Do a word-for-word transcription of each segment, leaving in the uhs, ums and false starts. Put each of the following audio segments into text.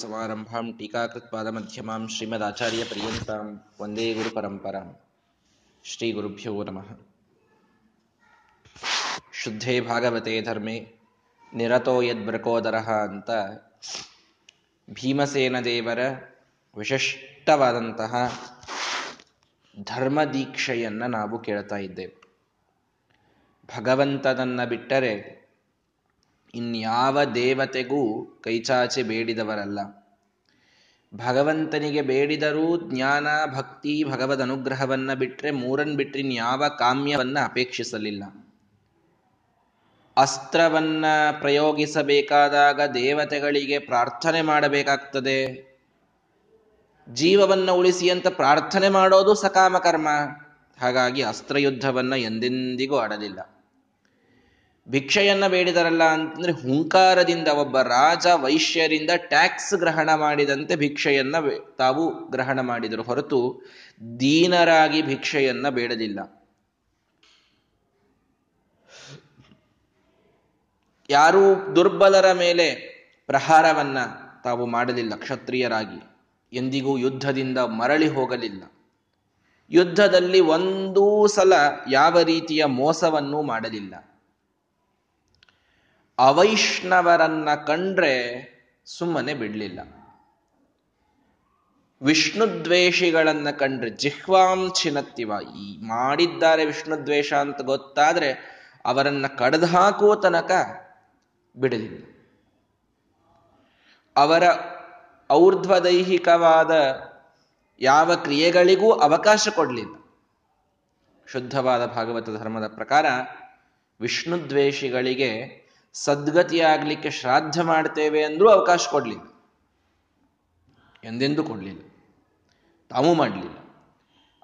ಸಮಾರಂಭಾಂ ಟೀಕಾಕೃತ್ಪಾದ ಮಧ್ಯಮಾಂ ಶ್ರೀಮದಾಚಾರ್ಯ ಪರ್ಯಂತಾಂ ವಂದೇ ಗುರು ಪರಂಪರಾಂ. ಶ್ರೀ ಗುರುಭ್ಯೋ ನಮಃ. ಶುದ್ಧೇ ಭಾಗವತೆ ಧರ್ಮೇ ನಿರತೋ ಯದ್ಬ್ರಕೋದರಃ ಅಂತ ಭೀಮಸೇನ ದೇವರ ವಿಶಿಷ್ಟವಾದಂತಹ ಧರ್ಮ ದೀಕ್ಷೆಯನ್ನು ನಾವು ಕೇಳ್ತಾ ಇದ್ದೇವೆ. ಭಗವಂತನನ್ನು ಬಿಟ್ಟರೆ ಇನ್ಯಾವ ದೇವತೆಗೂ ಕೈಚಾಚೆ ಬೇಡಿದವರಲ್ಲ. ಭಗವಂತನಿಗೆ ಬೇಡಿದರೂ ಜ್ಞಾನ, ಭಕ್ತಿ, ಭಗವದ್ ಅನುಗ್ರಹವನ್ನು ಬಿಟ್ಟರೆ ಮೂರನ್ ಬಿಟ್ರಿನ್ಯಾವ ಕಾಮ್ಯವನ್ನು ಅಪೇಕ್ಷಿಸಲಿಲ್ಲ. ಅಸ್ತ್ರವನ್ನ ಪ್ರಯೋಗಿಸಬೇಕಾದಾಗ ದೇವತೆಗಳಿಗೆ ಪ್ರಾರ್ಥನೆ ಮಾಡಬೇಕಾಗ್ತದೆ. ಜೀವವನ್ನು ಉಳಿಸಿ ಅಂತ ಪ್ರಾರ್ಥನೆ ಮಾಡೋದು ಸಕಾಮ ಕರ್ಮ. ಹಾಗಾಗಿ ಅಸ್ತ್ರಯುದ್ಧವನ್ನು ಎಂದೆಂದಿಗೂ ಆಡಲಿಲ್ಲ. ಭಿಕ್ಷೆಯನ್ನ ಬೇಡಿದರಲ್ಲ ಅಂತಂದ್ರೆ ಹುಂಕಾರದಿಂದ ಒಬ್ಬ ರಾಜ ವೈಶ್ಯರಿಂದ ಟ್ಯಾಕ್ಸ್ ಗ್ರಹಣ ಮಾಡಿದಂತೆ ಭಿಕ್ಷೆಯನ್ನ ತಾವು ಗ್ರಹಣ ಮಾಡಿದರು ಹೊರತು ದೀನರಾಗಿ ಭಿಕ್ಷೆಯನ್ನ ಬೇಡಲಿಲ್ಲ. ಯಾರೂ ದುರ್ಬಲರ ಮೇಲೆ ಪ್ರಹಾರವನ್ನ ತಾವು ಮಾಡಲಿಲ್ಲ. ಕ್ಷತ್ರಿಯರಾಗಿ ಎಂದಿಗೂ ಯುದ್ಧದಿಂದ ಮರಳಿ ಹೋಗಲಿಲ್ಲ. ಯುದ್ಧದಲ್ಲಿ ಒಂದೂ ಸಲ ಯಾವ ರೀತಿಯ ಮೋಸವನ್ನೂ ಮಾಡಲಿಲ್ಲ. ಅವೈಷ್ಣವರನ್ನ ಕಂಡ್ರೆ ಸುಮ್ಮನೆ ಬಿಡಲಿಲ್ಲ. ವಿಷ್ಣು ದ್ವೇಷಿಗಳನ್ನ ಕಂಡ್ರೆ ಜಿಹ್ವಾಂ ಛಿನತ್ತಿವ ಈ ಮಾಡಿದ್ದಾರೆ ವಿಷ್ಣು ದ್ವೇಷ ಅಂತ ಗೊತ್ತಾದ್ರೆ ಅವರನ್ನ ಕಡ್ದು ಹಾಕುವ ತನಕ ಬಿಡಲಿಲ್ಲ. ಅವರ ಔರ್ಧ್ವದೈಹಿಕವಾದ ಯಾವ ಕ್ರಿಯೆಗಳಿಗೂ ಅವಕಾಶ ಕೊಡಲಿಲ್ಲ. ಶುದ್ಧವಾದ ಭಾಗವತ ಧರ್ಮದ ಪ್ರಕಾರ ವಿಷ್ಣು ದ್ವೇಷಿಗಳಿಗೆ ಸದ್ಗತಿಯಾಗಲಿಕ್ಕೆ ಶ್ರಾದ್ದ ಮಾಡ್ತೇವೆ ಅಂದ್ರೂ ಅವಕಾಶ ಕೊಡಲಿಲ್ಲ, ಎಂದೆಂದೂ ಕೊಡಲಿಲ್ಲ, ತಾವೂ ಮಾಡಲಿಲ್ಲ.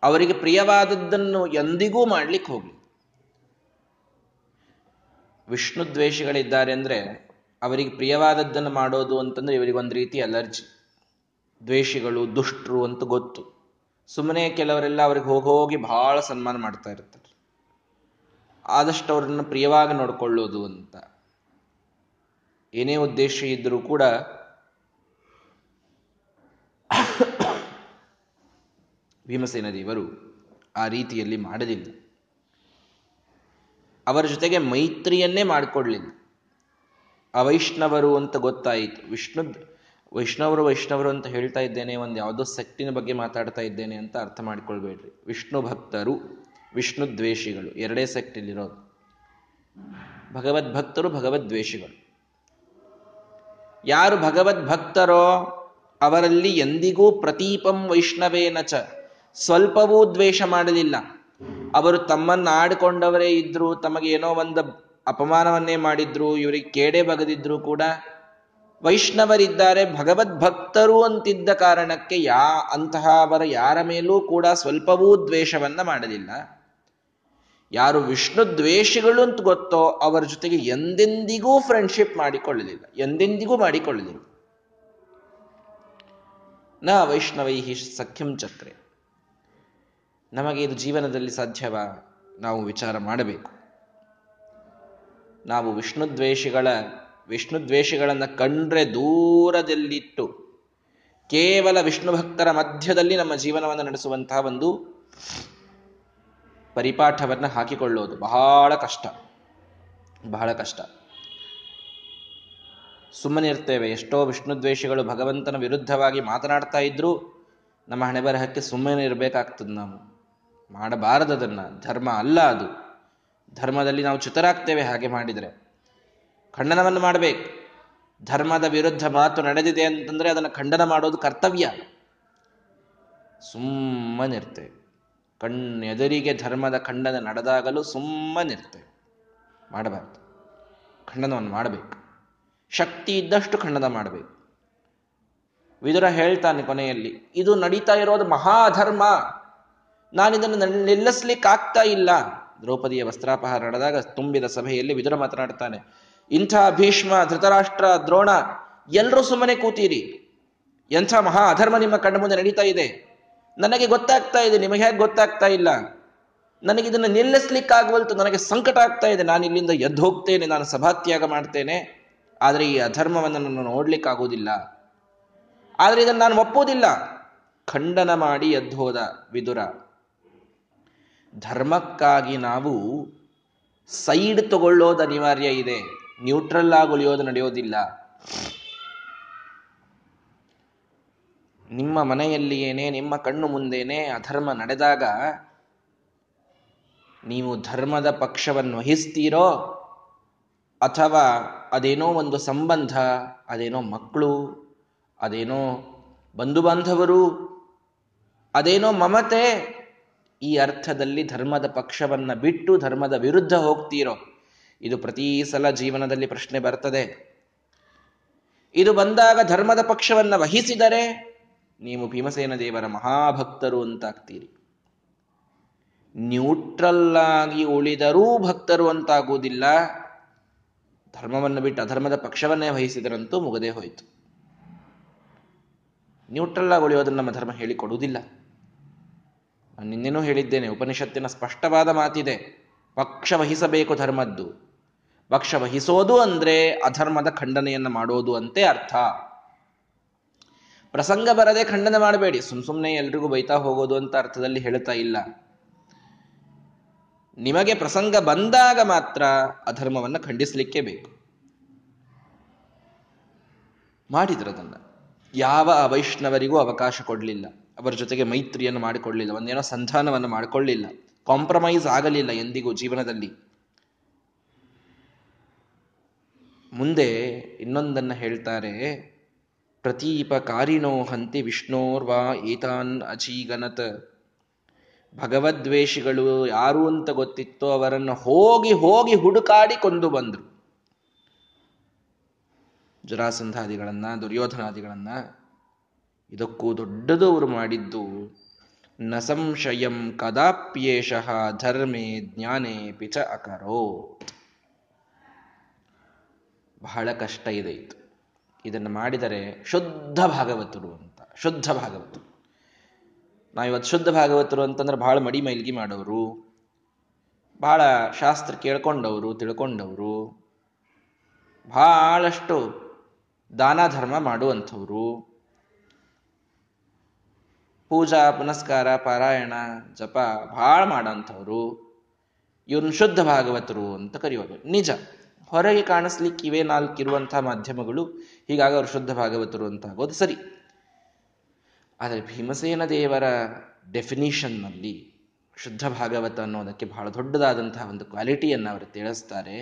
ಅವರಿಗೆ ಪ್ರಿಯವಾದದ್ದನ್ನು ಎಂದಿಗೂ ಮಾಡ್ಲಿಕ್ಕೆ ಹೋಗಲಿಲ್ಲ. ವಿಷ್ಣು ದ್ವೇಷಿಗಳಿದ್ದಾರೆ ಅಂದರೆ ಅವರಿಗೆ ಪ್ರಿಯವಾದದ್ದನ್ನು ಮಾಡೋದು ಅಂತಂದ್ರೆ ಇವರಿಗೊಂದು ರೀತಿ ಅಲರ್ಜಿ. ದ್ವೇಷಿಗಳು ದುಷ್ಟರು ಅಂತ ಗೊತ್ತು. ಸುಮ್ಮನೆ ಕೆಲವರೆಲ್ಲ ಅವ್ರಿಗೆ ಹೋಗೋಗಿ ಬಹಳ ಸನ್ಮಾನ ಮಾಡ್ತಾ ಇರ್ತಾರೆ, ಆದಷ್ಟು ಅವ್ರನ್ನ ಪ್ರಿಯವಾಗಿ ನೋಡ್ಕೊಳ್ಳೋದು ಅಂತ. ಏನೇ ಉದ್ದೇಶ ಇದ್ರೂ ಕೂಡ ಭೀಮಸೇನ ದೇವರು ಆ ರೀತಿಯಲ್ಲಿ ಮಾಡಲಿಲ್ಲ. ಅವರ ಜೊತೆಗೆ ಮೈತ್ರಿಯನ್ನೇ ಮಾಡಿಕೊಡ್ಲಿಲ್ಲ. ಅವೈಷ್ಣವರು ಅಂತ ಗೊತ್ತಾಯಿತು. ವಿಷ್ಣು ವೈಷ್ಣವರು ವೈಷ್ಣವರು ಅಂತ ಹೇಳ್ತಾ ಇದ್ದೇನೆ, ಒಂದು ಯಾವುದೋ ಸೆಕ್ಟಿನ ಬಗ್ಗೆ ಮಾತಾಡ್ತಾ ಇದ್ದೇನೆ ಅಂತ ಅರ್ಥ ಮಾಡಿಕೊಳ್ಬೇಡ್ರಿ. ವಿಷ್ಣು ಭಕ್ತರು, ವಿಷ್ಣು ದ್ವೇಷಿಗಳು ಎರಡೇ ಸೆಕ್ಟಲ್ಲಿರೋದು. ಭಗವದ್ ಭಕ್ತರು, ಭಗವದ್ ದ್ವೇಷಿಗಳು. ಯಾರು ಭಗವದ್ ಭಕ್ತರೋ ಅವರಲ್ಲಿ ಎಂದಿಗೂ ಪ್ರತೀಪಂ ವೈಷ್ಣವೇನ ಚ ಸ್ವಲ್ಪವೂ ದ್ವೇಷ ಮಾಡಲಿಲ್ಲ. ಅವರು ತಮ್ಮನ್ನು ಆಡಿಕೊಂಡವರೇ ಇದ್ರು, ತಮಗೆ ಏನೋ ಒಂದು ಅಪಮಾನವನ್ನೇ ಮಾಡಿದ್ರು, ಇವರಿಗೆ ಕೇಡೆ ಬಗೆದಿದ್ರು ಕೂಡ ವೈಷ್ಣವರಿದ್ದಾರೆ, ಭಗವದ್ ಭಕ್ತರು ಅಂತಿದ್ದ ಕಾರಣಕ್ಕೆ ಯಾ ಅಂತಹ ಅವರ ಯಾರ ಮೇಲೂ ಕೂಡ ಸ್ವಲ್ಪವೂ ದ್ವೇಷವನ್ನ ಮಾಡಲಿಲ್ಲ. ಯಾರು ವಿಷ್ಣು ದ್ವೇಷಿಗಳು ಅಂತ ಗೊತ್ತೋ ಅವರ ಜೊತೆಗೆ ಎಂದೆಂದಿಗೂ ಫ್ರೆಂಡ್ಶಿಪ್ ಮಾಡಿಕೊಳ್ಳಲಿಲ್ಲ, ಎಂದೆಂದಿಗೂ ಮಾಡಿಕೊಳ್ಳಲಿಲ್ಲ. ನ ವೈಷ್ಣವೈ ಸಖ್ಯಂ ಚಕ್ರೆ. ನಮಗೆ ಇದು ಜೀವನದಲ್ಲಿ ಸಾಧ್ಯವಾ? ನಾವು ವಿಚಾರ ಮಾಡಬೇಕು. ನಾವು ವಿಷ್ಣು ದ್ವೇಷಿಗಳ ವಿಷ್ಣು ದ್ವೇಷಗಳನ್ನು ಕಂಡ್ರೆ ದೂರದಲ್ಲಿಟ್ಟು ಕೇವಲ ವಿಷ್ಣು ಭಕ್ತರ ಮಧ್ಯದಲ್ಲಿ ನಮ್ಮ ಜೀವನವನ್ನು ನಡೆಸುವಂತಹ ಒಂದು ಪರಿಪಾಠವನ್ನು ಹಾಕಿಕೊಳ್ಳೋದು ಬಹಳ ಕಷ್ಟ, ಬಹಳ ಕಷ್ಟ. ಸುಮ್ಮನೆ ಇರ್ತೇವೆ. ಎಷ್ಟೋ ವಿಷ್ಣು ದ್ವೇಷಿಗಳು ಭಗವಂತನ ವಿರುದ್ಧವಾಗಿ ಮಾತನಾಡ್ತಾ ಇದ್ರು ನಮ್ಮ ಹಣೆ ಬರಹಕ್ಕೆ ಸುಮ್ಮನೆ ಇರಬೇಕಾಗ್ತದೆ. ನಾವು ಮಾಡಬಾರದನ್ನು, ಧರ್ಮ ಅಲ್ಲ ಅದು. ಧರ್ಮದಲ್ಲಿ ನಾವು ಚಿತರಾಗ್ತೇವೆ ಹಾಗೆ ಮಾಡಿದರೆ. ಖಂಡನವನ್ನು ಮಾಡಬೇಕು. ಧರ್ಮದ ವಿರುದ್ಧ ಮಾತು ನಡೆದಿದೆ ಅಂತಂದ್ರೆ ಅದನ್ನು ಖಂಡನ ಮಾಡೋದು ಕರ್ತವ್ಯ. ಸುಮ್ಮನಿರ್ತೇವೆ. ಕಣ್ಣೆದುರಿಗೆ ಧರ್ಮದ ಖಂಡನ ನಡೆದಾಗಲೂ ಸುಮ್ಮನಿರ್ತೇವೆ. ಮಾಡಬಾರ್ದು. ಖಂಡನವನ್ನು ಮಾಡಬೇಕು. ಶಕ್ತಿ ಇದ್ದಷ್ಟು ಖಂಡನ ಮಾಡಬೇಕು. ವಿದುರ ಹೇಳ್ತಾನೆ ಕೊನೆಯಲ್ಲಿ, ಇದು ನಡೀತಾ ಇರೋದು ಮಹಾ ಅಧರ್ಮ, ನಾನಿದನ್ನು ನಿಲ್ಲಿಸ್ಲಿಕ್ಕಾಗ್ತಾ ಇಲ್ಲ. ದ್ರೌಪದಿಯ ವಸ್ತ್ರಾಪಹಾರ ನಡೆದಾಗ ತುಂಬಿದ ಸಭೆಯಲ್ಲಿ ವಿದುರ ಮಾತನಾಡ್ತಾನೆ, ಇಂಥ ಭೀಷ್ಮ, ಧೃತರಾಷ್ಟ್ರ, ದ್ರೋಣ ಎಲ್ಲರೂ ಸುಮ್ಮನೆ ಕೂತೀರಿ, ಎಂಥ ಮಹಾ ಅಧರ್ಮ ನಿಮ್ಮ ಕಣ್ಣ ಮುಂದೆ ನಡೀತಾ ಇದೆ. ನನಗೆ ಗೊತ್ತಾಗ್ತಾ ಇದೆ, ನಿಮಗೆ ಹೇಗೆ ಗೊತ್ತಾಗ್ತಾ ಇಲ್ಲ? ನನಗೆ ಇದನ್ನು ನಿಲ್ಲಿಸ್ಲಿಕ್ಕಾಗವಲ್ತು, ನನಗೆ ಸಂಕಟ ಆಗ್ತಾ ಇದೆ, ನಾನು ಇಲ್ಲಿಂದ ಎದ್ದು ಹೋಗ್ತೇನೆ, ನಾನು ಸಭಾತ್ಯಾಗ ಮಾಡ್ತೇನೆ, ಆದರೆ ಈ ಅಧರ್ಮವನ್ನು ನಾನು ನೋಡ್ಲಿಕ್ಕಾಗೋದಿಲ್ಲ. ಆದರೆ ಇದನ್ನು ನಾನು ಒಪ್ಪುವುದಿಲ್ಲ. ಖಂಡನ ಮಾಡಿ ಎದ್ದೋದ ವಿದುರ. ಧರ್ಮಕ್ಕಾಗಿ ನಾವು ಸೈಡ್ ತಗೊಳ್ಳೋದು ಅನಿವಾರ್ಯ ಇದೆ. ನ್ಯೂಟ್ರಲ್ ಆಗಿ ಉಳಿಯೋದು ನಡೆಯೋದಿಲ್ಲ. ನಿಮ್ಮ ಮನೆಯಲ್ಲಿಯೇನೆ, ನಿಮ್ಮ ಕಣ್ಣು ಮುಂದೇನೆ ಅಧರ್ಮ ನಡೆದಾಗ ನೀವು ಧರ್ಮದ ಪಕ್ಷವನ್ನು ವಹಿಸ್ತೀರೋ, ಅಥವಾ ಅದೇನೋ ಒಂದು ಸಂಬಂಧ, ಅದೇನೋ ಮಕ್ಕಳು, ಅದೇನೋ ಬಂಧು ಬಾಂಧವರು, ಅದೇನೋ ಮಮತೆ, ಈ ಅರ್ಥದಲ್ಲಿ ಧರ್ಮದ ಪಕ್ಷವನ್ನು ಬಿಟ್ಟು ಧರ್ಮದ ವಿರುದ್ಧ ಹೋಗ್ತೀರೋ? ಇದು ಪ್ರತಿ ಸಲ ಜೀವನದಲ್ಲಿ ಪ್ರಶ್ನೆ ಬರ್ತದೆ. ಇದು ಬಂದಾಗ ಧರ್ಮದ ಪಕ್ಷವನ್ನು ವಹಿಸಿದರೆ ನೀವು ಭೀಮಸೇನ ದೇವರ ಮಹಾಭಕ್ತರು ಅಂತಾಗ್ತೀರಿ. ನ್ಯೂಟ್ರಲ್ ಆಗಿ ಉಳಿದರೂ ಭಕ್ತರು ಅಂತಾಗುವುದಿಲ್ಲ. ಧರ್ಮವನ್ನು ಬಿಟ್ಟು ಅಧರ್ಮದ ಪಕ್ಷವನ್ನೇ ವಹಿಸಿದರಂತೂ ಮುಗದೆ ಹೋಯಿತು. ನ್ಯೂಟ್ರಲ್ ಆಗಿ ಉಳಿಯೋದನ್ನು ನಮ್ಮ ಧರ್ಮ ಹೇಳಿಕೊಡುವುದಿಲ್ಲ. ನಾನು ನಿನ್ನೇನೂ ಹೇಳಿದ್ದೇನೆ, ಉಪನಿಷತ್ತಿನ ಸ್ಪಷ್ಟವಾದ ಮಾತಿದೆ, ಪಕ್ಷ ವಹಿಸಬೇಕು ಧರ್ಮದ್ದು. ಪಕ್ಷ ವಹಿಸೋದು ಅಂದರೆ ಅಧರ್ಮದ ಖಂಡನೆಯನ್ನು ಮಾಡೋದು ಅಂತೆ ಅರ್ಥ. ಪ್ರಸಂಗ ಬರದೆ ಖಂಡನೆ ಮಾಡಬೇಡಿ, ಸುಮ್ ಸುಮ್ಮನೆ ಎಲ್ರಿಗೂ ಬೈತಾ ಹೋಗೋದು ಅಂತ ಅರ್ಥದಲ್ಲಿ ಹೇಳ್ತಾ ಇಲ್ಲ. ನಿಮಗೆ ಪ್ರಸಂಗ ಬಂದಾಗ ಮಾತ್ರ ಅಧರ್ಮವನ್ನು ಖಂಡಿಸಲಿಕ್ಕೆ ಬೇಕು. ಮಾಡಿದ್ರದನ್ನ ಯಾವ ಅವೈಷ್ಣವರಿಗೂ ಅವಕಾಶ ಕೊಡಲಿಲ್ಲ, ಅವರ ಜೊತೆಗೆ ಮೈತ್ರಿಯನ್ನು ಮಾಡಿಕೊಳ್ಳಲಿಲ್ಲ, ಒಂದೇನೋ ಸಂಧಾನವನ್ನು ಮಾಡಿಕೊಳ್ಳಲಿಲ್ಲ, ಕಾಂಪ್ರಮೈಸ್ ಆಗಲಿಲ್ಲ ಎಂದಿಗೂ ಜೀವನದಲ್ಲಿ. ಮುಂದೆ ಇನ್ನೊಂದನ್ನು ಹೇಳ್ತಾರೆ, ಪ್ರತೀಪಕಾರಿಣೋ ಹಂತಿ ವಿಷ್ಣೋರ್ವಾ ಏತಾನ್ ಅಜೀಗನತ್. ಭಗವದ್ವೇಷಿಗಳು ಯಾರು ಅಂತ ಗೊತ್ತಿತ್ತೋ ಅವರನ್ನು ಹೋಗಿ ಹೋಗಿ ಹುಡುಕಾಡಿ ಕೊಂಡು ಬಂದರು. ಜರಾಸಂಧಾದಿಗಳನ್ನ, ದುರ್ಯೋಧನಾದಿಗಳನ್ನ. ಇದಕ್ಕೂ ದೊಡ್ಡದು ಅವರು ಮಾಡಿದ್ದು. ನ ಸಂಶಯಂ ಕದಾಪ್ಯೇಷಃ ಧರ್ಮೇ ಜ್ಞಾನೇ ಪಿಚ ಅಕರೋ. ಬಹಳ ಕಷ್ಟ ಇದೆ ಇದು. ಇದನ್ನು ಮಾಡಿದರೆ ಶುದ್ಧ ಭಾಗವತರು ಅಂತ. ಶುದ್ಧ ಭಾಗವತರು, ನಾವಿವತ್ತು ಶುದ್ಧ ಭಾಗವತರು ಅಂತಂದ್ರೆ ಬಹಳ ಮಡಿ ಮೈಲ್ಗಿ ಮಾಡೋರು, ಬಹಳ ಶಾಸ್ತ್ರ ಕೇಳ್ಕೊಂಡವರು, ತಿಳ್ಕೊಂಡವರು, ಬಹಳಷ್ಟು ದಾನ ಧರ್ಮ ಮಾಡುವಂಥವ್ರು, ಪೂಜಾ ಪುನಸ್ಕಾರ ಪಾರಾಯಣ ಜಪ ಭಾಳ ಮಾಡೋಂಥವ್ರು, ಇವ್ರನ್ನ ಶುದ್ಧ ಭಾಗವತರು ಅಂತ ಕರೆಯೋದು. ನಿಜ, ಹೊರಗೆ ಕಾಣಿಸ್ಲಿಕ್ಕೆ ಇವೇ ನಾಲ್ಕಿರುವಂತಹ ಮಾಧ್ಯಮಗಳು, ಹೀಗಾಗಿ ಅವರು ಶುದ್ಧ ಭಾಗವತರು ಅಂತ ಆಗೋದು ಸರಿ. ಆದರೆ ಭೀಮಸೇನ ದೇವರ ಡೆಫಿನಿಷನ್ನಲ್ಲಿ ಶುದ್ಧ ಭಾಗವತ ಅನ್ನೋದಕ್ಕೆ ಬಹಳ ದೊಡ್ಡದಾದಂತಹ ಒಂದು ಕ್ವಾಲಿಟಿಯನ್ನು ಅವರು ತಿಳಿಸ್ತಾರೆ.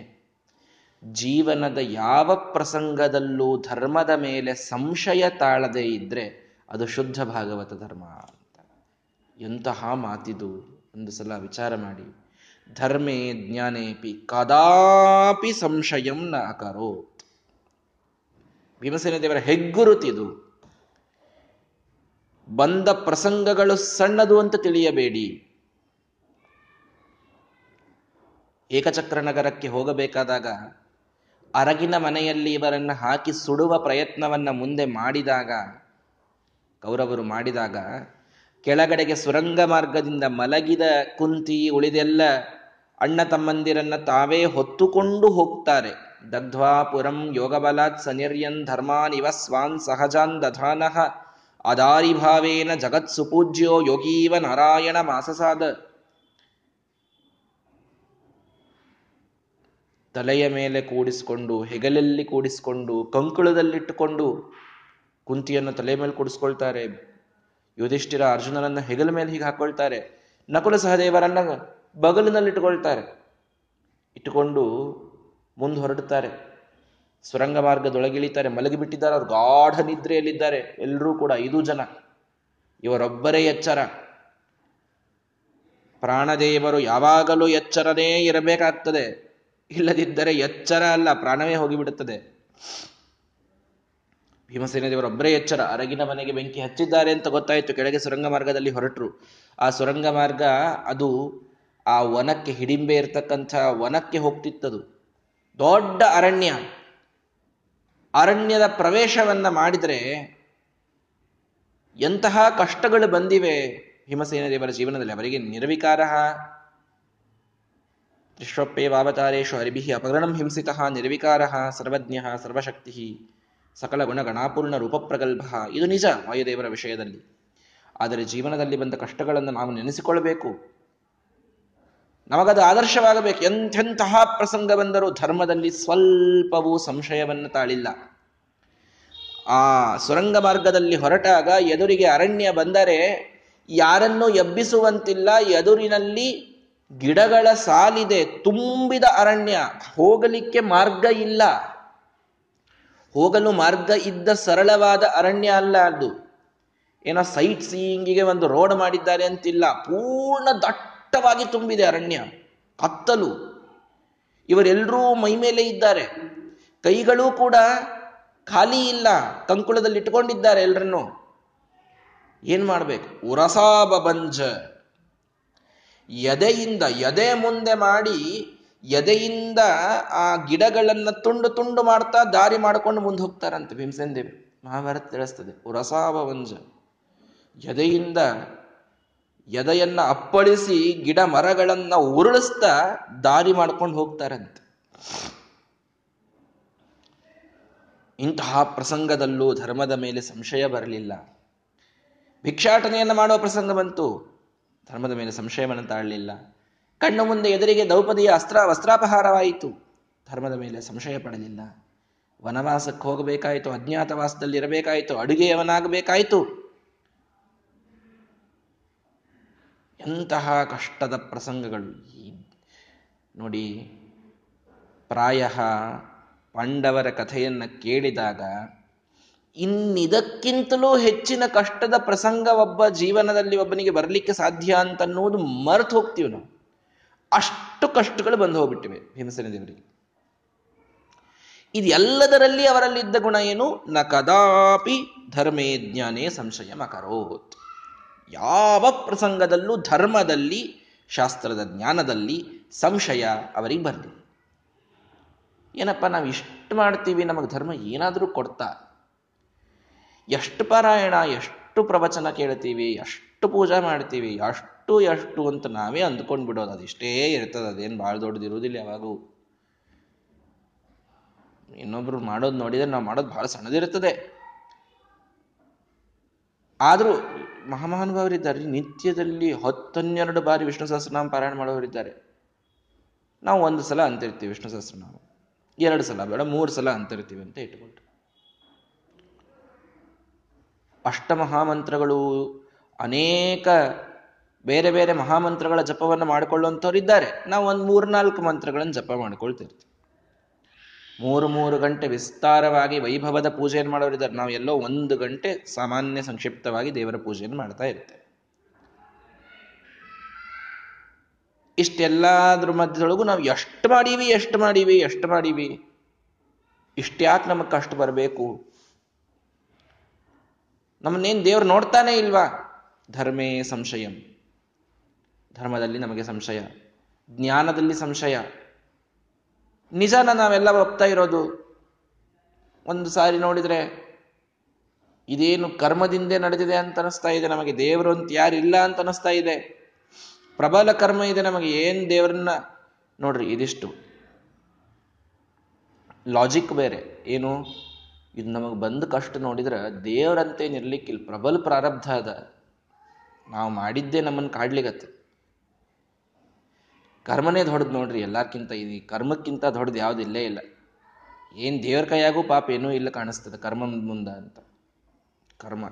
ಜೀವನದ ಯಾವ ಪ್ರಸಂಗದಲ್ಲೂ ಧರ್ಮದ ಮೇಲೆ ಸಂಶಯ ತಾಳದೇ ಇದ್ದರೆ ಅದು ಶುದ್ಧ ಭಾಗವತ ಧರ್ಮ ಅಂತ. ಎಂತಹ ಮಾತಿದು, ಒಂದು ಸಲ ವಿಚಾರ ಮಾಡಿ. ಧರ್ಮೇ ಜ್ಞಾನೇಪಿ ಕದಾಪಿ ಸಂಶಯಂ ನ ಅಕರೋತ್. ಭೀಮಸೇನ ದೇವರ ಹೆಗ್ಗುರುತಿದು. ಬಂದ ಪ್ರಸಂಗಗಳು ಸಣ್ಣದು ಅಂತ ತಿಳಿಯಬೇಡಿ. ಏಕಚಕ್ರ ನಗರಕ್ಕೆ ಹೋಗಬೇಕಾದಾಗ ಅರಗಿನ ಮನೆಯಲ್ಲಿ ಇವರನ್ನು ಹಾಕಿ ಸುಡುವ ಪ್ರಯತ್ನವನ್ನು ಮುಂದೆ ಮಾಡಿದಾಗ, ಕೌರವರು ಮಾಡಿದಾಗ, ಕೆಳಗಡೆಗೆ ಸುರಂಗ ಮಾರ್ಗದಿಂದ ಮಲಗಿದ ಕುಂತಿ ಉಳಿದೆಲ್ಲ ಅಣ್ಣ ತಮ್ಮಂದಿರನ್ನ ತಾವೇ ಹೊತ್ತುಕೊಂಡು ಹೋಗ್ತಾರೆ. ದಗ್ಧ್ವಾ ಪುರಂ ಯೋಗಬಲಾತ್ ಸನಿರ್ಯನ್ ಧರ್ಮಾನ್ ಇವ ಸ್ವಾನ್ ಸಹಜಾನ್ ದಧಾನಃ ಅದಾರಿಭಾವೇನ ಜಗತ್ ಸುಪೂಜ್ಯೋ ಯೋಗೀವ ನಾರಾಯಣ ಮಾಸಸಾದ. ತಲೆಯ ಮೇಲೆ ಕೂಡಿಸ್ಕೊಂಡು, ಹೆಗಲಲ್ಲಿ ಕೂಡಿಸ್ಕೊಂಡು, ಕಂಕುಳದಲ್ಲಿಟ್ಟುಕೊಂಡು ಕುಂತಿಯನ್ನು ತಲೆ ಮೇಲೆ ಕೂಡಿಸ್ಕೊಳ್ತಾರೆ. ಯುಧಿಷ್ಠಿರ ಅರ್ಜುನನನ್ನ ಹೆಗಲ ಮೇಲೆ ಹೀಗೆ ಹಾಕೊಳ್ತಾರೆ. ನಕುಲ ಸಹದೇವರನ್ನ ಬಗಲಿನಲ್ಲಿ ಇಟ್ಟುಕೊಳ್ತಾರೆ. ಇಟ್ಟುಕೊಂಡು ಮುಂದೆ ಹೊರಡ್ತಾರೆ. ಸುರಂಗ ಮಾರ್ಗದೊಳಗಿಳಿತಾರೆ. ಮಲಗಿಬಿಟ್ಟಿದ್ದಾರೆ, ಅವ್ರು ಗಾಢ ನಿದ್ರೆಯಲ್ಲಿದ್ದಾರೆ ಎಲ್ಲರೂ ಕೂಡ. ಐದು ಜನ, ಇವರೊಬ್ಬರೇ ಎಚ್ಚರ. ಪ್ರಾಣದೇವರು ಯಾವಾಗಲೂ ಎಚ್ಚರನೇ ಇರಬೇಕಾಗ್ತದೆ. ಇಲ್ಲದಿದ್ದರೆ ಎಚ್ಚರ ಅಲ್ಲ, ಪ್ರಾಣವೇ ಹೋಗಿಬಿಡುತ್ತದೆ. ಭೀಮಸೇನ ದೇವರೊಬ್ಬರೇ ಎಚ್ಚರ. ಅರಗಿನ ಮನೆಗೆ ಬೆಂಕಿ ಹಚ್ಚಿದ್ದಾರೆ ಅಂತ ಗೊತ್ತಾಯಿತು. ಕೆಳಗೆ ಸುರಂಗ ಮಾರ್ಗದಲ್ಲಿ ಹೊರಟರು. ಆ ಸುರಂಗ ಮಾರ್ಗ ಅದು ಆ ವನಕ್ಕೆ, ಹಿಡಿಂಬೆ ಇರ್ತಕ್ಕಂಥ ವನಕ್ಕೆ ಹೋಗ್ತಿತ್ತದು. ದೊಡ್ಡ ಅರಣ್ಯ. ಅರಣ್ಯದ ಪ್ರವೇಶವನ್ನ ಮಾಡಿದರೆ ಎಂತಹ ಕಷ್ಟಗಳು ಬಂದಿವೆ ಭೀಮಸೇನ ದೇವರ ಜೀವನದಲ್ಲಿ. ಅವರಿಗೆ ನಿರ್ವಿಕಾರ ತ್ರಿಶ್ವಪ್ಪೇ ವಾವತಾರೇಶು ಅರಿಭಿ ಅಪಗಣಂ ಹಿಂಸಿತ ನಿರ್ವಿಕಾರ ಸರ್ವಜ್ಞ ಸರ್ವಶಕ್ತಿ ಸಕಲ ಗುಣಗಣಾಪೂರ್ಣ ರೂಪಪ್ರಗಲ್ಭ. ಇದು ನಿಜ ವಾಯುದೇವರ ವಿಷಯದಲ್ಲಿ. ಆದರೆ ಜೀವನದಲ್ಲಿ ಬಂದ ಕಷ್ಟಗಳನ್ನು ನಾವು ನೆನೆಸಿಕೊಳ್ಳಬೇಕು, ನಮಗದು ಆದರ್ಶವಾಗಬೇಕು. ಎಂಥೆಂತಹ ಪ್ರಸಂಗ ಬಂದರೂ ಧರ್ಮದಲ್ಲಿ ಸ್ವಲ್ಪವೂ ಸಂಶಯವನ್ನು ತಾಳಿಲ್ಲ. ಆ ಸುರಂಗ ಮಾರ್ಗದಲ್ಲಿ ಹೊರಟಾಗ ಎದುರಿಗೆ ಅರಣ್ಯ ಬಂದರೆ ಯಾರನ್ನೂ ಎಬ್ಬಿಸುವಂತಿಲ್ಲ. ಎದುರಿನಲ್ಲಿ ಗಿಡಗಳ ಸಾಲಿದೆ, ತುಂಬಿದ ಅರಣ್ಯ, ಹೋಗಲಿಕ್ಕೆ ಮಾರ್ಗ ಇಲ್ಲ. ಹೋಗಲು ಮಾರ್ಗ ಇದ್ದ ಸರಳವಾದ ಅರಣ್ಯ ಅಲ್ಲ ಅದು. ಏನೋ ಸೈಟ್ ಸೀಯಿಂಗಿಗೆ ಒಂದು ರೋಡ್ ಮಾಡಿದ್ದಾರೆ ಅಂತಿಲ್ಲ, ಪೂರ್ಣ ದಟ್ಟವಾಗಿ ತುಂಬಿದೆ ಅರಣ್ಯ, ಕತ್ತಲು. ಇವರೆಲ್ಲರೂ ಮೈ ಮೇಲೆ ಇದ್ದಾರೆ, ಕೈಗಳೂ ಕೂಡ ಖಾಲಿ ಇಲ್ಲ, ಕಂಕುಳದಲ್ಲಿ ಇಟ್ಕೊಂಡಿದ್ದಾರೆ ಎಲ್ರನ್ನೂ. ಏನ್ ಮಾಡ್ಬೇಕು? ಉರಸಾಬ ಬಂಜ, ಎದೆಯಿಂದ ಎದೆ ಮುಂದೆ ಮಾಡಿ ಎದೆಯಿಂದ ಆ ಗಿಡಗಳನ್ನು ತುಂಡು ತುಂಡು ಮಾಡ್ತಾ ದಾರಿ ಮಾಡ್ಕೊಂಡು ಮುಂದೆ ಹೋಗ್ತಾರಂತೆ ಭೀಮಸೇನ್ ದೇವಿ. ಮಹಾಭಾರತ ತಿಳಿಸ್ತದೆ, ಉರಸಾಬ ವಂಜ, ಎದೆಯಿಂದ ಎದೆಯನ್ನ ಅಪ್ಪಳಿಸಿ ಗಿಡ ಮರಗಳನ್ನ ಉರುಳಿಸ್ತಾ ದಾರಿ ಮಾಡ್ಕೊಂಡು ಹೋಗ್ತಾರಂತೆ. ಇಂತಹ ಪ್ರಸಂಗದಲ್ಲೂ ಧರ್ಮದ ಮೇಲೆ ಸಂಶಯ ಬರಲಿಲ್ಲ. ಭಿಕ್ಷಾಟನೆಯನ್ನು ಮಾಡುವ ಪ್ರಸಂಗ ಬಂತು, ಧರ್ಮದ ಮೇಲೆ ಸಂಶಯವನ್ನು ತಾಳಲಿಲ್ಲ. ಕಣ್ಣು ಮುಂದೆ ಎದುರಿಗೆ ದ್ರೌಪದಿಯ ಅಸ್ತ್ರ ವಸ್ತ್ರಾಪಹಾರವಾಯಿತು, ಧರ್ಮದ ಮೇಲೆ ಸಂಶಯ ಪಡಲಿಲ್ಲ. ವನವಾಸಕ್ಕೆ ಹೋಗಬೇಕಾಯಿತು, ಅಜ್ಞಾತವಾಸದಲ್ಲಿ ಇರಬೇಕಾಯಿತು, ಅಡುಗೆಯವನಾಗಬೇಕಾಯಿತು. ಎಂತಹ ಕಷ್ಟದ ಪ್ರಸಂಗಗಳು ನೋಡಿ. ಪ್ರಾಯಃ ಪಾಂಡವರ ಕಥೆಯನ್ನು ಕೇಳಿದಾಗ ಇನ್ನಿದಕ್ಕಿಂತಲೂ ಹೆಚ್ಚಿನ ಕಷ್ಟದ ಪ್ರಸಂಗ ಒಬ್ಬ ಜೀವನದಲ್ಲಿ ಒಬ್ಬನಿಗೆ ಬರಲಿಕ್ಕೆ ಸಾಧ್ಯ ಅಂತನ್ನುವುದು ಮರೆತು ಹೋಗ್ತೀವಿ ನಾವು. ಅಷ್ಟು ಕಷ್ಟಗಳು ಬಂದು ಹೋಗ್ಬಿಟ್ಟಿವೆ ಭೀಮಸೇನ ದೇವರಿಗೆ. ಇದೆಲ್ಲದರಲ್ಲಿ ಅವರಲ್ಲಿದ್ದ ಗುಣ ಏನು? ನ ಕದಾಪಿ ಧರ್ಮೇ ಜ್ಞಾನೇ ಸಂಶಯ ಅಕರೋತ್. ಯಾವ ಪ್ರಸಂಗದಲ್ಲೂ ಧರ್ಮದಲ್ಲಿ, ಶಾಸ್ತ್ರದ ಜ್ಞಾನದಲ್ಲಿ ಸಂಶಯ ಅವರಿಗೆ ಬರಲಿಲ್ಲ. ಏನಪ್ಪ, ನಾವು ಇಷ್ಟು ಮಾಡ್ತೀವಿ, ನಮಗೆ ಧರ್ಮ ಏನಾದರೂ ಕೊಡ್ತಾ? ಎಷ್ಟು ಪಾರಾಯಣ, ಎಷ್ಟು ಪ್ರವಚನ ಕೇಳ್ತೀವಿ, ಎಷ್ಟು ಪೂಜಾ ಮಾಡ್ತೀವಿ, ಅಷ್ಟು ಎಷ್ಟು ಅಂತ ನಾವೇ ಅಂದ್ಕೊಂಡು ಬಿಡೋದು. ಅದಿಷ್ಟೇ ಇರ್ತದೆ, ಅದೇನು ಭಾಳ ದೊಡ್ಡದಿರುವುದಿಲ್ಲ ಯಾವಾಗೂ. ಇನ್ನೊಬ್ರು ಮಾಡೋದು ನೋಡಿದರೆ ನಾವು ಮಾಡೋದು ಭಾಳ ಸಣ್ಣದಿರ್ತದೆ. ಆದರೂ ಮಹಾಮಹಾನುಭಾವರಿದ್ದಾರೆ, ನಿತ್ಯದಲ್ಲಿ ಹತ್ತನ್ನೆರಡು ಬಾರಿ ವಿಷ್ಣು ಸಹಸ್ರನಾಮ ಪಾರಾಯಣ ಮಾಡೋರಿದ್ದಾರೆ. ನಾವು ಒಂದು ಸಲ ಅಂತಿರ್ತೀವಿ ವಿಷ್ಣು ಸಹಸ್ರನಾಮ, ಎರಡು ಸಲ ಬೇಡ ಮೂರು ಸಲ ಅಂತಿರ್ತೀವಿ ಅಂತ ಇಟ್ಕೊಂಡು. ಅಷ್ಟಮಹಾಮಂತ್ರಗಳು, ಅನೇಕ ಬೇರೆ ಬೇರೆ ಮಹಾಮಂತ್ರಗಳ ಜಪವನ್ನು ಮಾಡಿಕೊಳ್ಳುವಂಥವ್ರು ಇದ್ದಾರೆ. ನಾವು ಒಂದು ಮೂರ್ನಾಲ್ಕು ಮಂತ್ರಗಳನ್ನು ಜಪ ಮಾಡ್ಕೊಳ್ತಿರ್ತೀವಿ. ಮೂರು ಮೂರು ಗಂಟೆ ವಿಸ್ತಾರವಾಗಿ ವೈಭವದ ಪೂಜೆಯನ್ನು ಮಾಡೋರಿದ್ದಾರೆ. ನಾವು ಎಲ್ಲೋ ಒಂದು ಗಂಟೆ ಸಾಮಾನ್ಯ ಸಂಕ್ಷಿಪ್ತವಾಗಿ ದೇವರ ಪೂಜೆಯನ್ನು ಮಾಡ್ತಾ ಇರ್ತೇವೆ. ಇಷ್ಟೆಲ್ಲದ್ರ ಮಧ್ಯದೊಳಗೂ ನಾವು ಎಷ್ಟು ಮಾಡೀವಿ ಎಷ್ಟು ಮಾಡೀವಿ ಎಷ್ಟು ಮಾಡೀವಿ ಇಷ್ಟ್ಯಾಕೆ ನಮಗೆ ಕಷ್ಟ ಬರಬೇಕು? ನಮ್ಮನ್ನೇನು ದೇವರು ನೋಡ್ತಾನೆ ಇಲ್ವಾ? ಧರ್ಮೇ ಸಂಶಯಂ, ಧರ್ಮದಲ್ಲಿ ನಮಗೆ ಸಂಶಯ, ಜ್ಞಾನದಲ್ಲಿ ಸಂಶಯ. ನಿಜಾನ ನಾವೆಲ್ಲ ಹೋಗ್ತಾ ಇರೋದು. ಒಂದು ಸಾರಿ ನೋಡಿದರೆ ಇದೇನು ಕರ್ಮದಿಂದೇ ನಡೆದಿದೆ ಅಂತ ಅನಿಸ್ತಾ ಇದೆ ನಮಗೆ, ದೇವರು ಅಂತ ಯಾರಿಲ್ಲ ಅಂತ ಅನಿಸ್ತಾ ಇದೆ, ಪ್ರಬಲ ಕರ್ಮ ಇದೆ ನಮಗೆ, ಏನು ದೇವರನ್ನ ನೋಡ್ರಿ. ಇದಿಷ್ಟು ಲಾಜಿಕ್ ಬೇರೆ ಏನು, ಇದು ನಮಗೆ ಬಂದು ಕಷ್ಟ ನೋಡಿದ್ರೆ ದೇವರಂತೇನಿರ್ಲಿಕ್ಕಿಲ್ಲ, ಪ್ರಬಲ ಪ್ರಾರಬ್ಧ ಅದ, ನಾವು ಮಾಡಿದ್ದೇ ನಮ್ಮನ್ನು ಕಾಡ್ಲಿಗತ್ತೆ. ಕರ್ಮನೇ ದೊಡ್ಡದು ನೋಡ್ರಿ ಎಲ್ಲಾರ್ಕಿಂತ, ಇದು ಕರ್ಮಕ್ಕಿಂತ ದೊಡ್ಡದು ಯಾವುದಿಲ್ಲೇ ಇಲ್ಲ. ಏನು ದೇವ್ರ ಕೈಯಾಗೂ ಪಾಪ ಏನೂ ಇಲ್ಲ ಕಾಣಿಸ್ತದೆ ಕರ್ಮ ಮುಂದ ಅಂತ. ಕರ್ಮ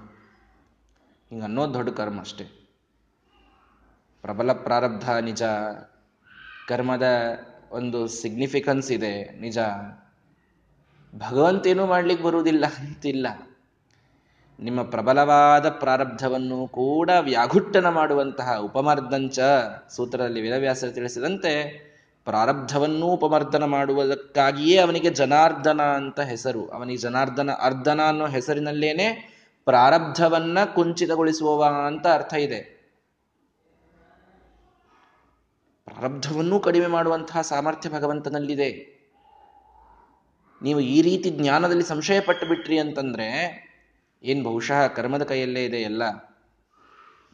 ಹಿಂಗೆ ಅನ್ನೋದು ದೊಡ್ಡ ಕರ್ಮ ಅಷ್ಟೇ. ಪ್ರಬಲ ಪ್ರಾರಬ್ಧ ನಿಜ, ಕರ್ಮದ ಒಂದು ಸಿಗ್ನಿಫಿಕೆನ್ಸ್ ಇದೆ ನಿಜ. ಭಗವಂತೇನೂ ಮಾಡ್ಲಿಕ್ಕೆ ಬರುವುದಿಲ್ಲ ಅಂತಿಲ್ಲ. ನಿಮ್ಮ ಪ್ರಬಲವಾದ ಪ್ರಾರಬ್ಧವನ್ನು ಕೂಡ ವ್ಯಾಘುಟ್ಟನ ಮಾಡುವಂತಹ ಉಪಮರ್ದಂಚ ಸೂತ್ರದಲ್ಲಿ ವೇದವ್ಯಾಸರು ತಿಳಿಸಿದಂತೆ ಪ್ರಾರಬ್ಧವನ್ನೂ ಉಪಮರ್ದನ ಮಾಡುವುದಕ್ಕಾಗಿಯೇ ಅವನಿಗೆ ಜನಾರ್ದನ ಅಂತ ಹೆಸರು. ಅವನಿಗೆ ಜನಾರ್ದನ, ಅರ್ಧನ ಅನ್ನೋ ಹೆಸರಿನಲ್ಲೇನೆ ಪ್ರಾರಬ್ಧವನ್ನ ಕುಂಚಿತಗೊಳಿಸುವವ ಅಂತ ಅರ್ಥ ಇದೆ. ಪ್ರಾರಬ್ಧವನ್ನೂ ಕಡಿಮೆ ಮಾಡುವಂತಹ ಸಾಮರ್ಥ್ಯ ಭಗವಂತನಲ್ಲಿದೆ. ನೀವು ಈ ರೀತಿ ಜ್ಞಾನದಲ್ಲಿ ಸಂಶಯ ಪಟ್ಟು ಬಿಟ್ರಿ ಅಂತಂದ್ರೆ ಏನು, ಬಹುಶಃ ಕರ್ಮದ ಕೈಯಲ್ಲೇ ಇದೆ ಎಲ್ಲ,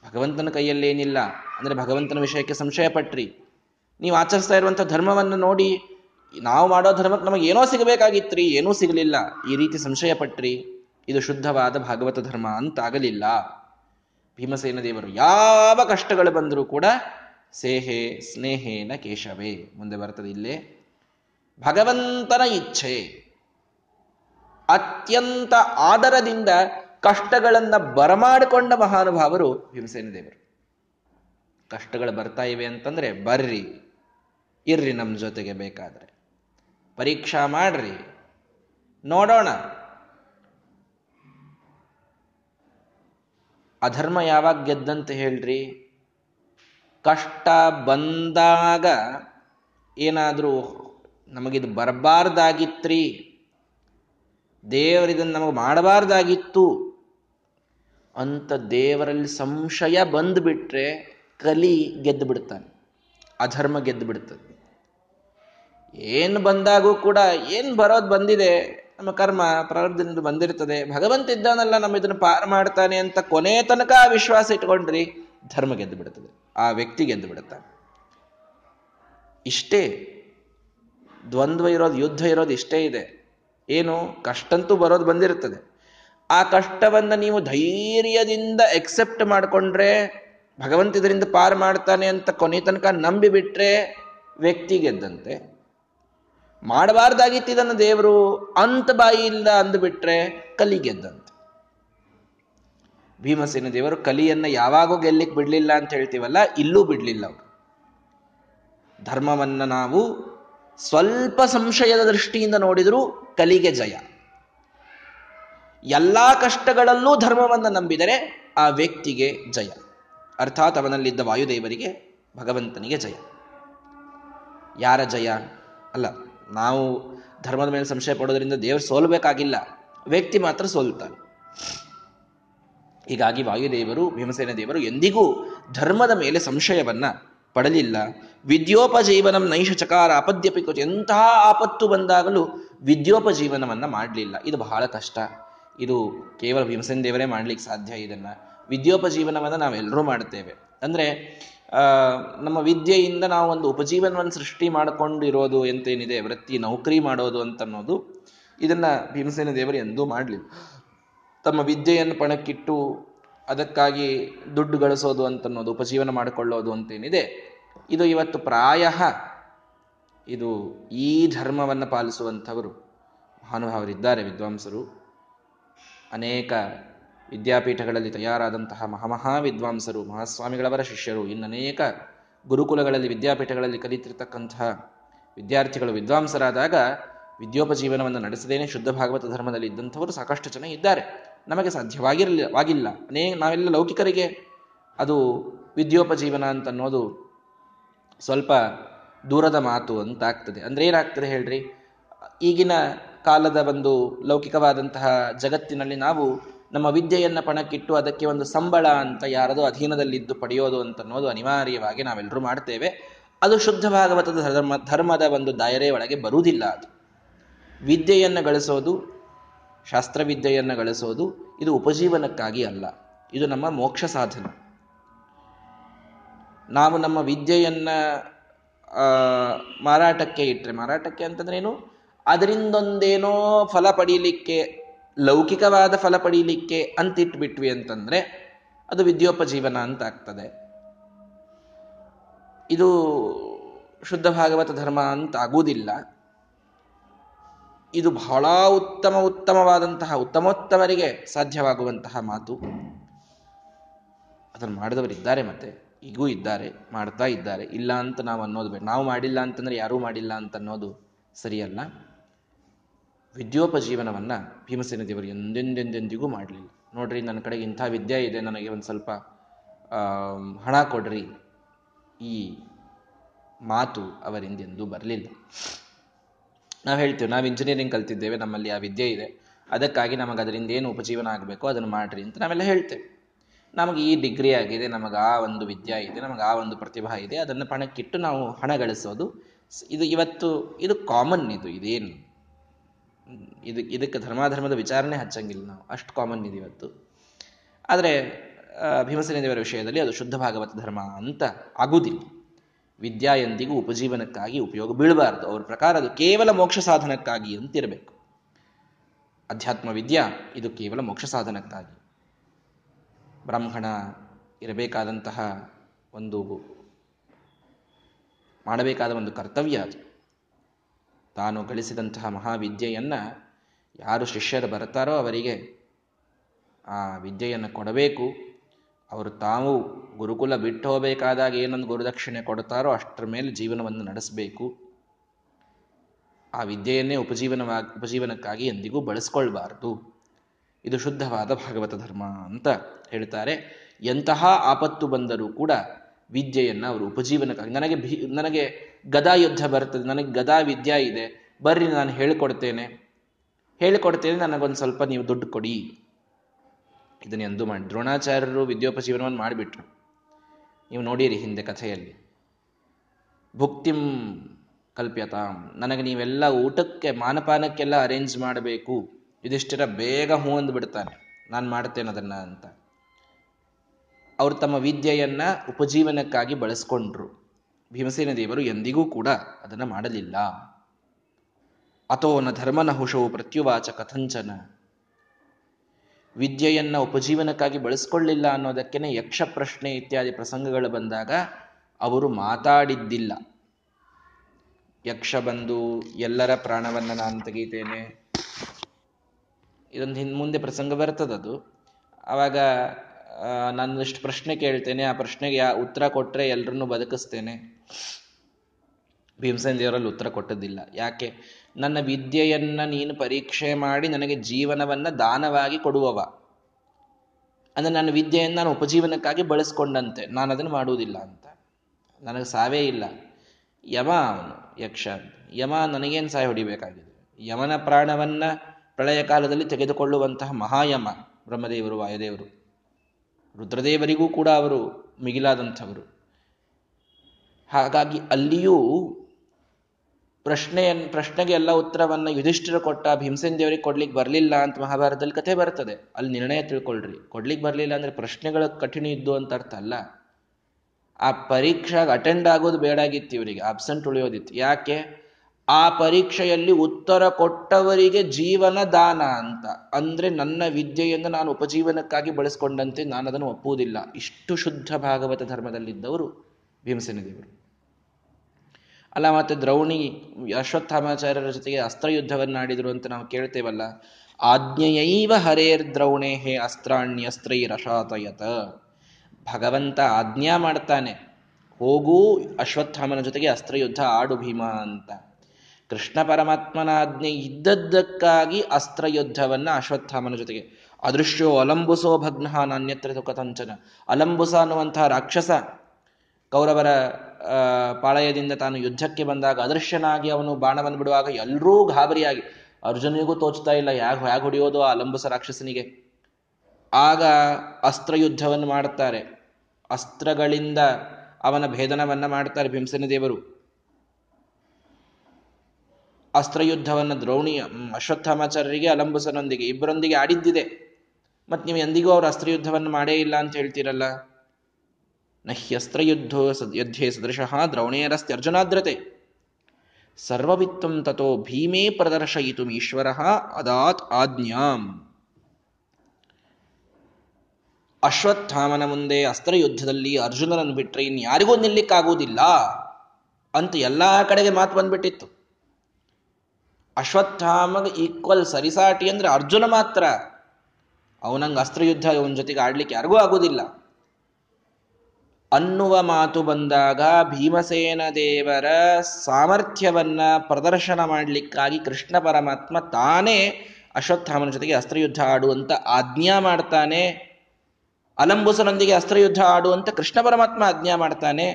ಭಗವಂತನ ಕೈಯಲ್ಲೇನಿಲ್ಲ ಅಂದ್ರೆ ಭಗವಂತನ ವಿಷಯಕ್ಕೆ ಸಂಶಯ ಪಟ್ರಿ. ನೀವು ಆಚರಿಸ್ತಾ ಇರುವಂಥ ಧರ್ಮವನ್ನು ನೋಡಿ ನಾವು ಮಾಡೋ ಧರ್ಮಕ್ಕೆ ನಮಗೆ ಏನೋ ಸಿಗಬೇಕಾಗಿತ್ರಿ, ಏನೂ ಸಿಗಲಿಲ್ಲ, ಈ ರೀತಿ ಸಂಶಯ ಪಟ್ರಿ, ಇದು ಶುದ್ಧವಾದ ಭಾಗವತ ಧರ್ಮ ಅಂತಾಗಲಿಲ್ಲ. ಭೀಮಸೇನ ದೇವರು ಯಾವ ಕಷ್ಟಗಳು ಬಂದರೂ ಕೂಡ ಸೇಹೆ ಸ್ನೇಹೇನ ಕೇಶವೇ, ಮುಂದೆ ಬರ್ತದೆ ಇಲ್ಲೇ, ಭಗವಂತನ ಇಚ್ಛೆ, ಅತ್ಯಂತ ಆದರದಿಂದ ಕಷ್ಟಗಳನ್ನ ಬರಮಾಡಿಕೊಂಡ ಮಹಾನುಭಾವರು ಭೀಮಸೇನ ದೇವರು. ಕಷ್ಟಗಳು ಬರ್ತಾ ಇವೆ ಅಂತಂದ್ರೆ ಬರ್ರಿ, ಇರ್ರಿ ನಮ್ಮ ಜೊತೆಗೆ, ಬೇಕಾದ್ರೆ ಪರೀಕ್ಷಾ ಮಾಡ್ರಿ, ನೋಡೋಣ. ಅಧರ್ಮ ಯಾವಾಗ ಗೆದ್ದಂತ ಹೇಳ್ರಿ? ಕಷ್ಟ ಬಂದಾಗ ಏನಾದರೂ ನಮಗಿದು ಬರಬಾರ್ದಾಗಿತ್ರಿ, ದೇವರಿದನ್ನು ನಮಗೆ ಮಾಡಬಾರ್ದಾಗಿತ್ತು ಅಂತ ದೇವರಲ್ಲಿ ಸಂಶಯ ಬಂದುಬಿಟ್ರೆ ಕಲಿ ಗೆದ್ದು ಬಿಡ್ತಾನೆ, ಅಧರ್ಮ ಗೆದ್ದು ಬಿಡ್ತದೆ. ಏನು ಬಂದಾಗೂ ಕೂಡ ಏನು ಬರೋದು ಬಂದಿದೆ, ನಮ್ಮ ಕರ್ಮ ಪ್ರಾರಬ್ಧದಿಂದ ಬಂದಿರ್ತದೆ, ಭಗವಂತ ಇದ್ದಾನಲ್ಲ ನಮ್ಮ ಇದನ್ನು ಪಾರು ಮಾಡ್ತಾನೆ ಅಂತ ಕೊನೆ ತನಕ ವಿಶ್ವಾಸ ಇಟ್ಕೊಂಡ್ರಿ, ಧರ್ಮ ಗೆದ್ದು ಬಿಡ್ತದೆ, ಆ ವ್ಯಕ್ತಿ ಗೆದ್ದು ಬಿಡುತ್ತಾನೆ. ಇಷ್ಟೇ ದ್ವಂದ್ವ ಇರೋದು, ಯುದ್ಧ ಇರೋದು ಇಷ್ಟೇ ಇದೆ. ಏನು ಕಷ್ಟಂತೂ ಬರೋದು ಬಂದಿರ್ತದೆ, ಆ ಕಷ್ಟವನ್ನು ನೀವು ಧೈರ್ಯದಿಂದ ಎಕ್ಸೆಪ್ಟ್ ಮಾಡಿಕೊಂಡ್ರೆ, ಭಗವಂತ ಇದರಿಂದ ಪಾರು ಮಾಡ್ತಾನೆ ಅಂತ ಕೊನೆ ತನಕ ನಂಬಿಬಿಟ್ರೆ ವ್ಯಕ್ತಿ ಗೆದ್ದಂತೆ, ಮಾಡಬಾರ್ದಾಗಿತ್ತು ಇದನ್ನು ದೇವರು ಅಂತ ಬಾಯಿಯಿಂದ ಅಂದುಬಿಟ್ರೆ ಕಲಿ ಗೆದ್ದಂತೆ. ಭೀಮಸೇನ ದೇವರು ಕಲಿಯನ್ನು ಯಾವಾಗೂ ಗೆಲ್ಲಿಕ್ ಬಿಡಲಿಲ್ಲ ಅಂತ ಹೇಳ್ತೀವಲ್ಲ, ಇಲ್ಲೂ ಬಿಡಲಿಲ್ಲ ಅವರು. ಧರ್ಮವನ್ನು ನಾವು ಸ್ವಲ್ಪ ಸಂಶಯದ ದೃಷ್ಟಿಯಿಂದ ನೋಡಿದರೂ ಕಲಿಗೆ ಜಯ. ಎಲ್ಲ ಕಷ್ಟಗಳಲ್ಲೂ ಧರ್ಮವನ್ನು ನಂಬಿದರೆ ಆ ವ್ಯಕ್ತಿಗೆ ಜಯ, ಅರ್ಥಾತ್ ಅವನಲ್ಲಿದ್ದ ವಾಯುದೇವರಿಗೆ, ಭಗವಂತನಿಗೆ ಜಯ. ಯಾರ ಜಯ? ಅಲ್ಲ, ನಾವು ಧರ್ಮದ ಮೇಲೆ ಸಂಶಯ ಪಡೋದ್ರಿಂದ ದೇವರು ಸೋಲ್ಬೇಕಾಗಿಲ್ಲ, ವ್ಯಕ್ತಿ ಮಾತ್ರ ಸೋಲ್ತಾನೆ. ಹೀಗಾಗಿ ವಾಯುದೇವರು, ಭೀಮಸೇನ ದೇವರು ಎಂದಿಗೂ ಧರ್ಮದ ಮೇಲೆ ಸಂಶಯವನ್ನ ಪಡಲಿಲ್ಲ. ವಿದ್ಯೋಪಜೀವನಂ ನೈಷ ಚಕಾರ ಅಪದ್ಯಪಿ ಕುಚ, ಎಂತಹ ಆಪತ್ತು ಬಂದಾಗಲೂ ವಿದ್ಯೋಪಜೀವನವನ್ನು ಮಾಡಲಿಲ್ಲ. ಇದು ಬಹಳ ಕಷ್ಟ, ಇದು ಕೇವಲ ಭೀಮಸೇನ ದೇವರೇ ಮಾಡ್ಲಿಕ್ಕೆ ಸಾಧ್ಯ. ಇದನ್ನು ವಿದ್ಯೋಪಜೀವನವನ್ನು ನಾವೆಲ್ಲರೂ ಮಾಡ್ತೇವೆ. ಅಂದರೆ ನಮ್ಮ ವಿದ್ಯೆಯಿಂದ ನಾವು ಒಂದು ಉಪಜೀವನವನ್ನು ಸೃಷ್ಟಿ ಮಾಡಿಕೊಂಡಿರೋದು ಅಂತೇನಿದೆ, ವೃತ್ತಿ ನೌಕರಿ ಮಾಡೋದು ಅಂತನ್ನೋದು, ಇದನ್ನು ಭೀಮಸೇನ ದೇವರು ಎಂದೂ ಮಾಡಲಿಲ್ಲ. ತಮ್ಮ ವಿದ್ಯೆಯನ್ನು ಪಣಕ್ಕಿಟ್ಟು ಅದಕ್ಕಾಗಿ ದುಡ್ಡು ಗಳಿಸೋದು ಅಂತನ್ನೋದು, ಉಪಜೀವನ ಮಾಡಿಕೊಳ್ಳೋದು ಅಂತೇನಿದೆ, ಇದು ಇವತ್ತು ಪ್ರಾಯ ಇದು ಈ ಧರ್ಮವನ್ನು ಪಾಲಿಸುವಂಥವರು ಮಹಾನುಭಾವರಿದ್ದಾರೆ, ವಿದ್ವಾಂಸರು. ಅನೇಕ ವಿದ್ಯಾಪೀಠಗಳಲ್ಲಿ ತಯಾರಾದಂತಹ ಮಹಾಮಹಾ ವಿದ್ವಾಂಸರು, ಮಹಾಸ್ವಾಮಿಗಳವರ ಶಿಷ್ಯರು, ಇನ್ನನೇಕ ಗುರುಕುಲಗಳಲ್ಲಿ ವಿದ್ಯಾಪೀಠಗಳಲ್ಲಿ ಕಲಿತಿರ್ತಕ್ಕಂತಹ ವಿದ್ಯಾರ್ಥಿಗಳು ವಿದ್ವಾಂಸರಾದಾಗ ವಿದ್ಯೋಪಜೀವನವನ್ನು ನಡೆಸದೇನೆ ಶುದ್ಧ ಭಾಗವತ ಧರ್ಮದಲ್ಲಿ ಇದ್ದಂಥವರು ಸಾಕಷ್ಟು ಜನ ಇದ್ದಾರೆ. ನಮಗೆ ಸಾಧ್ಯವಾಗಿರಲಿಲ್ಲ, ಅನೇ ನಾವೆಲ್ಲ ಲೌಕಿಕರಿಗೆ ಅದು ವಿದ್ಯೋಪಜೀವನ ಅಂತನ್ನೋದು ಸ್ವಲ್ಪ ದೂರದ ಮಾತು ಅಂತಾಗ್ತದೆ. ಅಂದರೆ ಏನಾಗ್ತದೆ ಹೇಳ್ರಿ, ಈಗಿನ ಕಾಲದ ಒಂದು ಲೌಕಿಕವಾದಂತಹ ಜಗತ್ತಿನಲ್ಲಿ ನಾವು ನಮ್ಮ ವಿದ್ಯೆಯನ್ನು ಪಣಕ್ಕಿಟ್ಟು ಅದಕ್ಕೆ ಒಂದು ಸಂಬಳ ಅಂತ ಯಾರದೋ ಅಧೀನದಲ್ಲಿದ್ದು ಪಡೆಯೋದು ಅಂತನ್ನೋದು ಅನಿವಾರ್ಯವಾಗಿ ನಾವೆಲ್ಲರೂ ಮಾಡ್ತೇವೆ. ಅದು ಶುದ್ಧ ಭಾಗವತದ ಧರ್ಮ ಧರ್ಮದ ಒಂದು ದಾಯರೆ ಒಳಗೆ ಬರುವುದಿಲ್ಲ. ಅದು ವಿದ್ಯೆಯನ್ನು ಗಳಿಸೋದು, ಶಾಸ್ತ್ರವಿದ್ಯೆಯನ್ನು ಗಳಿಸೋದು, ಇದು ಉಪಜೀವನಕ್ಕಾಗಿ ಅಲ್ಲ, ಇದು ನಮ್ಮ ಮೋಕ್ಷ ಸಾಧನ. ನಾವು ನಮ್ಮ ವಿದ್ಯೆಯನ್ನು ಮಾರಾಟಕ್ಕೆ ಇಟ್ಟರೆ, ಮಾರಾಟಕ್ಕೆ ಅಂತಂದ್ರೇನು, ಅದರಿಂದೊಂದೇನೋ ಫಲ ಪಡೀಲಿಕ್ಕೆ, ಲೌಕಿಕವಾದ ಫಲ ಪಡೀಲಿಕ್ಕೆ ಅಂತಿಟ್ಬಿಟ್ವಿ ಅಂತಂದರೆ ಅದು ವಿದ್ಯೋಪಜೀವನ ಅಂತ ಆಗ್ತದೆ, ಇದು ಶುದ್ಧ ಭಾಗವತ ಧರ್ಮ ಅಂತ ಆಗುವುದಿಲ್ಲ. ಇದು ಬಹಳ ಉತ್ತಮ ಉತ್ತಮವಾದಂತಹ ಉತ್ತಮೋತ್ತಮರಿಗೆ ಸಾಧ್ಯವಾಗುವಂತಹ ಮಾತು. ಅದನ್ನು ಮಾಡಿದವರಿದ್ದಾರೆ, ಮತ್ತೆ ಈಗೂ ಇದ್ದಾರೆ, ಮಾಡ್ತಾ ಇದ್ದಾರೆ. ಇಲ್ಲ ಅಂತ ನಾವು ಅನ್ನೋದು ಬೇಡ, ನಾವು ಮಾಡಿಲ್ಲ ಅಂತಂದರೆ ಯಾರೂ ಮಾಡಿಲ್ಲ ಅಂತ ಅನ್ನೋದು ಸರಿಯಲ್ಲ. ವಿದ್ಯೋಪಜೀವನವನ್ನು ಭೀಮಸೇನ ದೇವರು ಎಂದೆಂದೆಂದೆಂದಿಗೂ ಮಾಡಲಿಲ್ಲ. ನೋಡ್ರಿ, ನನ್ನ ಕಡೆಗೆ ಇಂಥ ವಿದ್ಯೆ ಇದೆ, ನನಗೆ ಒಂದು ಸ್ವಲ್ಪ ಹಣ ಕೊಡ್ರಿ, ಈ ಮಾತು ಅವರಿಂದೆಂದೂ ಬರಲಿಲ್ಲ. ನಾವು ಹೇಳ್ತೀವಿ, ನಾವು ಇಂಜಿನಿಯರಿಂಗ್ ಕಲ್ತಿದ್ದೇವೆ, ನಮ್ಮಲ್ಲಿ ಆ ವಿದ್ಯೆ ಇದೆ, ಅದಕ್ಕಾಗಿ ನಮಗೆ ಅದರಿಂದ ಏನು ಉಪಜೀವನ ಆಗಬೇಕು ಅದನ್ನು ಮಾಡಿರಿ ಅಂತ ನಾವೆಲ್ಲ ಹೇಳ್ತೇವೆ. ನಮಗೆ ಈ ಡಿಗ್ರಿ ಆಗಿದೆ, ನಮಗೆ ಆ ಒಂದು ವಿದ್ಯೆ ಇದೆ, ನಮಗೆ ಆ ಒಂದು ಪ್ರತಿಭಾ ಇದೆ, ಅದನ್ನು ಪಣಕ್ಕಿಟ್ಟು ನಾವು ಹಣ ಗಳಿಸೋದು ಇದು ಇವತ್ತು ಇದು ಕಾಮನ್. ಇದು ಇದೇನು ಇದು ಇದಕ್ಕೆ ಧರ್ಮಾಧರ್ಮದ ವಿಚಾರಣೆ ಹಚ್ಚಂಗಿಲ್ಲ ನಾವು, ಅಷ್ಟು ಕಾಮನ್ ಇದು ಇವತ್ತು. ಆದರೆ ಭೀಮಸೇನ ದೇವರ ವಿಷಯದಲ್ಲಿ ಅದು ಶುದ್ಧ ಭಾಗವತ ಧರ್ಮ ಅಂತ ಆಗುವುದಿಲ್ಲ. ವಿದ್ಯಾ ಎಂದಿಗೂ ಉಪಜೀವನಕ್ಕಾಗಿ ಉಪಯೋಗ ಬೀಳಬಾರ್ದು. ಅವ್ರ ಪ್ರಕಾರ ಅದು ಕೇವಲ ಮೋಕ್ಷ ಸಾಧನಕ್ಕಾಗಿ ಅಂತಿರಬೇಕು. ಅಧ್ಯಾತ್ಮ ವಿದ್ಯಾ ಇದು ಕೇವಲ ಮೋಕ್ಷ ಸಾಧನಕ್ಕಾಗಿ. ಬ್ರಾಹ್ಮಣ ಇರಬೇಕಾದಂತಹ ಒಂದು ಮಾಡಬೇಕಾದ ಒಂದು ಕರ್ತವ್ಯ ಅದು. ತಾನು ಗಳಿಸಿದಂತಹ ಮಹಾವಿದ್ಯೆಯನ್ನು ಯಾರು ಶಿಷ್ಯರು ಬರ್ತಾರೋ ಅವರಿಗೆ ಆ ವಿದ್ಯೆಯನ್ನು ಕೊಡಬೇಕು. ಅವರು ತಾವು ಗುರುಕುಲ ಬಿಟ್ಟು ಹೋಗಬೇಕಾದಾಗ ಏನೊಂದು ಗುರುದಕ್ಷಿಣೆ ಕೊಡ್ತಾರೋ ಅಷ್ಟರ ಮೇಲೆ ಜೀವನವನ್ನು ನಡೆಸಬೇಕು. ಆ ವಿದ್ಯೆಯನ್ನೇ ಉಪಜೀವನವಾಗಿ ಉಪಜೀವನಕ್ಕಾಗಿ ಎಂದಿಗೂ ಬಳಸ್ಕೊಳ್ಬಾರ್ದು. ಇದು ಶುದ್ಧವಾದ ಭಾಗವತ ಧರ್ಮ ಅಂತ ಹೇಳ್ತಾರೆ. ಎಂತಹ ಆಪತ್ತು ಬಂದರೂ ಕೂಡ ವಿದ್ಯೆಯನ್ನು ಅವರು ಉಪಜೀವನಕ್ಕಾಗಿ, ನನಗೆ ಭೀ ನನಗೆ ಗದಾ ಯುದ್ಧ ಬರ್ತದೆ, ನನಗೆ ಗದಾ ವಿದ್ಯಾ ಇದೆ, ಬರ್ರಿ ನಾನು ಹೇಳಿಕೊಡ್ತೇನೆ ಹೇಳಿಕೊಡ್ತೇನೆ ನನಗೊಂದು ಸ್ವಲ್ಪ ನೀವು ದುಡ್ಡು ಕೊಡಿ, ಇದನ್ನೆಂದು ಮಾಡಿ ದ್ರೋಣಾಚಾರ್ಯರು ವಿದ್ಯೋಪಜೀವನವನ್ನು ಮಾಡಿಬಿಟ್ರು. ನೀವು ನೋಡಿರಿ ಹಿಂದೆ ಕಥೆಯಲ್ಲಿ, ಭುಕ್ತಿಂ ಕಲ್ಪ್ಯತಾಂ, ನನಗೆ ನೀವೆಲ್ಲ ಊಟಕ್ಕೆ ಮಾನಪಾನಕ್ಕೆಲ್ಲ ಅರೇಂಜ್ ಮಾಡಬೇಕು. ಯುಧಿಷ್ಠಿರ ಬೇಗ ಹೂ ಅಂದ್ಬಿಡ್ತಾನೆ, ನಾನು ಮಾಡ್ತೇನೆ ಅದನ್ನು ಅಂತ. ಅವರು ತಮ್ಮ ವಿದ್ಯೆಯನ್ನು ಉಪಜೀವನಕ್ಕಾಗಿ ಬಳಸ್ಕೊಂಡ್ರು. ಭೀಮಸೇನ ದೇವರು ಎಂದಿಗೂ ಕೂಡ ಅದನ್ನು ಮಾಡಲಿಲ್ಲ. ಅಥೋ ನ ಧರ್ಮನ ಹುಷವು ಪ್ರತ್ಯುವಾಚ ಕಥಂಚನ, ವಿದ್ಯೆಯನ್ನು ಉಪಜೀವನಕ್ಕಾಗಿ ಬಳಸ್ಕೊಳ್ಳಿಲ್ಲ ಅನ್ನೋದಕ್ಕೇನೆ ಯಕ್ಷ ಪ್ರಶ್ನೆ ಇತ್ಯಾದಿ ಪ್ರಸಂಗಗಳು ಬಂದಾಗ ಅವರು ಮಾತಾಡಿದ್ದಿಲ್ಲ. ಯಕ್ಷ ಬಂದು ಎಲ್ಲರ ಪ್ರಾಣವನ್ನು ನಾನು ತೆಗೀತೇನೆ, ಇದೊಂದು ಹಿಂದೆ ಮುಂದೆ ಪ್ರಸಂಗ ಬರ್ತದದು. ಆವಾಗ ನಾನು ಇಷ್ಟು ಪ್ರಶ್ನೆ ಕೇಳ್ತೇನೆ, ಆ ಪ್ರಶ್ನೆಗೆ ಯಾ ಉತ್ತರ ಕೊಟ್ಟರೆ ಎಲ್ಲರನ್ನೂ ಬದುಕಿಸ್ತೇನೆ. ಭೀಮಸೇನ ದೇವರಲ್ಲಿ ಉತ್ತರ ಕೊಟ್ಟದ್ದಿಲ್ಲ. ಯಾಕೆ? ನನ್ನ ವಿದ್ಯೆಯನ್ನು ನೀನು ಪರೀಕ್ಷೆ ಮಾಡಿ ನನಗೆ ಜೀವನವನ್ನು ದಾನವಾಗಿ ಕೊಡುವವ, ಅಂದರೆ ನನ್ನ ವಿದ್ಯೆಯನ್ನು ನಾನು ಉಪಜೀವನಕ್ಕಾಗಿ ಬಳಸ್ಕೊಂಡಂತೆ, ನಾನು ಅದನ್ನು ಮಾಡುವುದಿಲ್ಲ ಅಂತ. ನನಗೆ ಸಾವೇ ಇಲ್ಲ. ಯಮ ಅವನು ಯಕ್ಷ, ಯಮ ನನಗೇನು ಸಾಯ ಹೊಡಿಬೇಕಾಗಿದೆ? ಯಮನ ಪ್ರಾಣವನ್ನು ಪ್ರಳಯ ಕಾಲದಲ್ಲಿ ತೆಗೆದುಕೊಳ್ಳುವಂತಹ ಮಹಾಯಮ ಬ್ರಹ್ಮದೇವರು, ವಾಯುದೇವರು, ರುದ್ರದೇವರಿಗೂ ಕೂಡ ಅವರು ಮಿಗಿಲಾದಂಥವರು. ಹಾಗಾಗಿ ಅಲ್ಲಿಯೂ ಪ್ರಶ್ನೆಯನ್ನು ಪ್ರಶ್ನೆಗೆ ಎಲ್ಲ ಉತ್ತರವನ್ನು ಯುಧಿಷ್ಠಿರ ಕೊಟ್ಟ, ಭೀಮಸೇನ ದೇವರಿಗೆ ಕೊಡ್ಲಿಕ್ಕೆ ಬರಲಿಲ್ಲ ಅಂತ ಮಹಾಭಾರತದಲ್ಲಿ ಕಥೆ ಬರ್ತದೆ. ಅಲ್ಲಿ ನಿರ್ಣಯ ತಿಳ್ಕೊಳ್ರಿ, ಕೊಡ್ಲಿಕ್ಕೆ ಬರಲಿಲ್ಲ ಅಂದರೆ ಪ್ರಶ್ನೆಗಳ ಕಠಿಣ ಇದ್ದು ಅಂತ ಅರ್ಥ ಅಲ್ಲ. ಆ ಪರೀಕ್ಷೆಗೆ ಅಟೆಂಡ್ ಆಗೋದು ಬೇಡಾಗಿತ್ತು ಇವರಿಗೆ, ಆಬ್ಸೆಂಟ್ ಉಳಿಯೋದಿತ್ತು. ಯಾಕೆ? ಆ ಪರೀಕ್ಷೆಯಲ್ಲಿ ಉತ್ತರ ಕೊಟ್ಟವರಿಗೆ ಜೀವನ ದಾನ ಅಂತ, ಅಂದರೆ ನನ್ನ ವಿದ್ಯೆಯನ್ನು ನಾನು ಉಪಜೀವನಕ್ಕಾಗಿ ಬಳಸ್ಕೊಂಡಂತೆ ನಾನು ಅದನ್ನು ಒಪ್ಪುವುದಿಲ್ಲ. ಇಷ್ಟು ಶುದ್ಧ ಭಾಗವತ ಧರ್ಮದಲ್ಲಿದ್ದವರು ಭೀಮಸೇನ ದೇವರು. ಅಲ್ಲ, ಮತ್ತು ದ್ರೌಣಿ ಅಶ್ವತ್ಥಾಮಾಚಾರ್ಯರ ಜೊತೆಗೆ ಅಸ್ತ್ರಯುದ್ಧವನ್ನು ಆಡಿದರು ಅಂತ ನಾವು ಕೇಳ್ತೇವಲ್ಲ. ಆಜ್ಞೆಯೈವ ಹರೇರ್ ದ್ರೌಣೇ ಹೇ ಅಸ್ತ್ರಾಣ್ಯಸ್ತ್ರೈ ರಶಾತಯತ, ಭಗವಂತ ಆಜ್ಞಾ ಮಾಡ್ತಾನೆ, ಹೋಗೂ ಅಶ್ವತ್ಥಾಮನ ಜೊತೆಗೆ ಅಸ್ತ್ರಯುದ್ಧ ಆಡು ಭೀಮ ಅಂತ. ಕೃಷ್ಣ ಪರಮಾತ್ಮನ ಆಜ್ಞೆ ಇದ್ದದ್ದಕ್ಕಾಗಿ ಅಸ್ತ್ರಯುದ್ಧವನ್ನು ಅಶ್ವತ್ಥಾಮನ ಜೊತೆಗೆ, ಅದೃಶ್ಯೋ ಅಲಂಬುಸೋ ಭಗ್ನಃ ನಾನ್ಯತ್ರ ಕಥಂಚನ, ಅಲಂಬುಸ ಅನ್ನುವಂತಹ ರಾಕ್ಷಸ ಕೌರವರ ಪಾಳಯದಿಂದ ತಾನು ಯುದ್ಧಕ್ಕೆ ಬಂದಾಗ ಅದೃಶ್ಯನಾಗಿ ಅವನು ಬಾಣವನ್ನು ಬಿಡುವಾಗ ಎಲ್ಲರೂ ಗಾಬರಿಯಾಗಿ, ಅರ್ಜುನಿಗೂ ತೋಚ್ತಾ ಇಲ್ಲ ಯಾಕೆ ಹೇಗೆ ಹೊಡೆಯೋದು ಆ ಅಲಂಬುಸ ರಾಕ್ಷಸನಿಗೆ. ಆಗ ಅಸ್ತ್ರಯುದ್ಧವನ್ನು ಮಾಡ್ತಾರೆ, ಅಸ್ತ್ರಗಳಿಂದ ಅವನ ಭೇದನವನ್ನು ಮಾಡ್ತಾರೆ ಭೀಮಸೇನ ದೇವರು. ಅಸ್ತ್ರಯುದ್ಧವನ್ನು ದ್ರೋಣಿಯ ಅಶ್ವತ್ಥಾಮಾಚಾರ್ಯರಿಗೆ ಅಲಂಬುಸನೊಂದಿಗೆ ಇಬ್ಬರೊಂದಿಗೆ ಆಡಿದ್ದಿದೆ. ಮತ್ತು ನೀವು ಎಂದಿಗೂ ಅವರು ಅಸ್ತ್ರಯುದ್ಧವನ್ನು ಮಾಡೇ ಇಲ್ಲ ಅಂತ ಹೇಳ್ತೀರಲ್ಲ. ನಹ್ಯಸ್ತ್ರಯುದ್ಧೋ ಸದ್ಯದ್ಧೇ ಸದೃಶಃ ದ್ರೌಣೇರಸ್ತ್ಯರ್ಜುನಾದ್ರತೆ ಸರ್ವವಿತ್ತಂ ತಥೋ ಭೀಮೇ ಪ್ರದರ್ಶಯಿತುಂ ಈಶ್ವರಃ ಅದಾತ್ ಆಜ್ಞಾಂ. ಅಶ್ವತ್ಥಾಮನ ಮುಂದೆ ಅಸ್ತ್ರಯುದ್ಧದಲ್ಲಿ ಅರ್ಜುನನನ್ನು ಬಿಟ್ಟರೆ ಇನ್ಯಾರಿಗೂ ನಿಲ್ಲಿಕ್ಕಾಗುವುದಿಲ್ಲ ಅಂತ ಎಲ್ಲ ಕಡೆಗೆ ಮಾತು ಬಂದ್ಬಿಟ್ಟಿತ್ತು. ಅಶ್ವತ್ಥಾಮಗ ಈಕ್ವಲ್ ಸರಿಸಾಟಿ ಅಂದರೆ ಅರ್ಜುನ ಮಾತ್ರ. ಅವನಂಗೆ ಅಸ್ತ್ರಯುದ್ಧ ಅವನ ಜೊತೆಗೆ ಆಡ್ಲಿಕ್ಕೆ ಯಾರಿಗೂ ಆಗೋದಿಲ್ಲ ಅನ್ನುವ ಮಾತು ಬಂದಾಗ ಭೀಮಸೇನ ದೇವರ ಸಾಮರ್ಥ್ಯವನ್ನು ಪ್ರದರ್ಶನ ಮಾಡಲಿಕ್ಕಾಗಿ ಕೃಷ್ಣ ಪರಮಾತ್ಮ ತಾನೇ ಅಶ್ವತ್ಥಾಮನ ಜೊತೆಗೆ ಅಸ್ತ್ರಯುದ್ಧ ಆಡುವಂತ ಆಜ್ಞಾ ಮಾಡ್ತಾನೆ. ಅಲಂಬುಸನೊಂದಿಗೆ ಅಸ್ತ್ರಯುದ್ಧ ಆಡುವಂತ ಕೃಷ್ಣ ಪರಮಾತ್ಮ ಆಜ್ಞಾ ಮಾಡ್ತಾನೆ.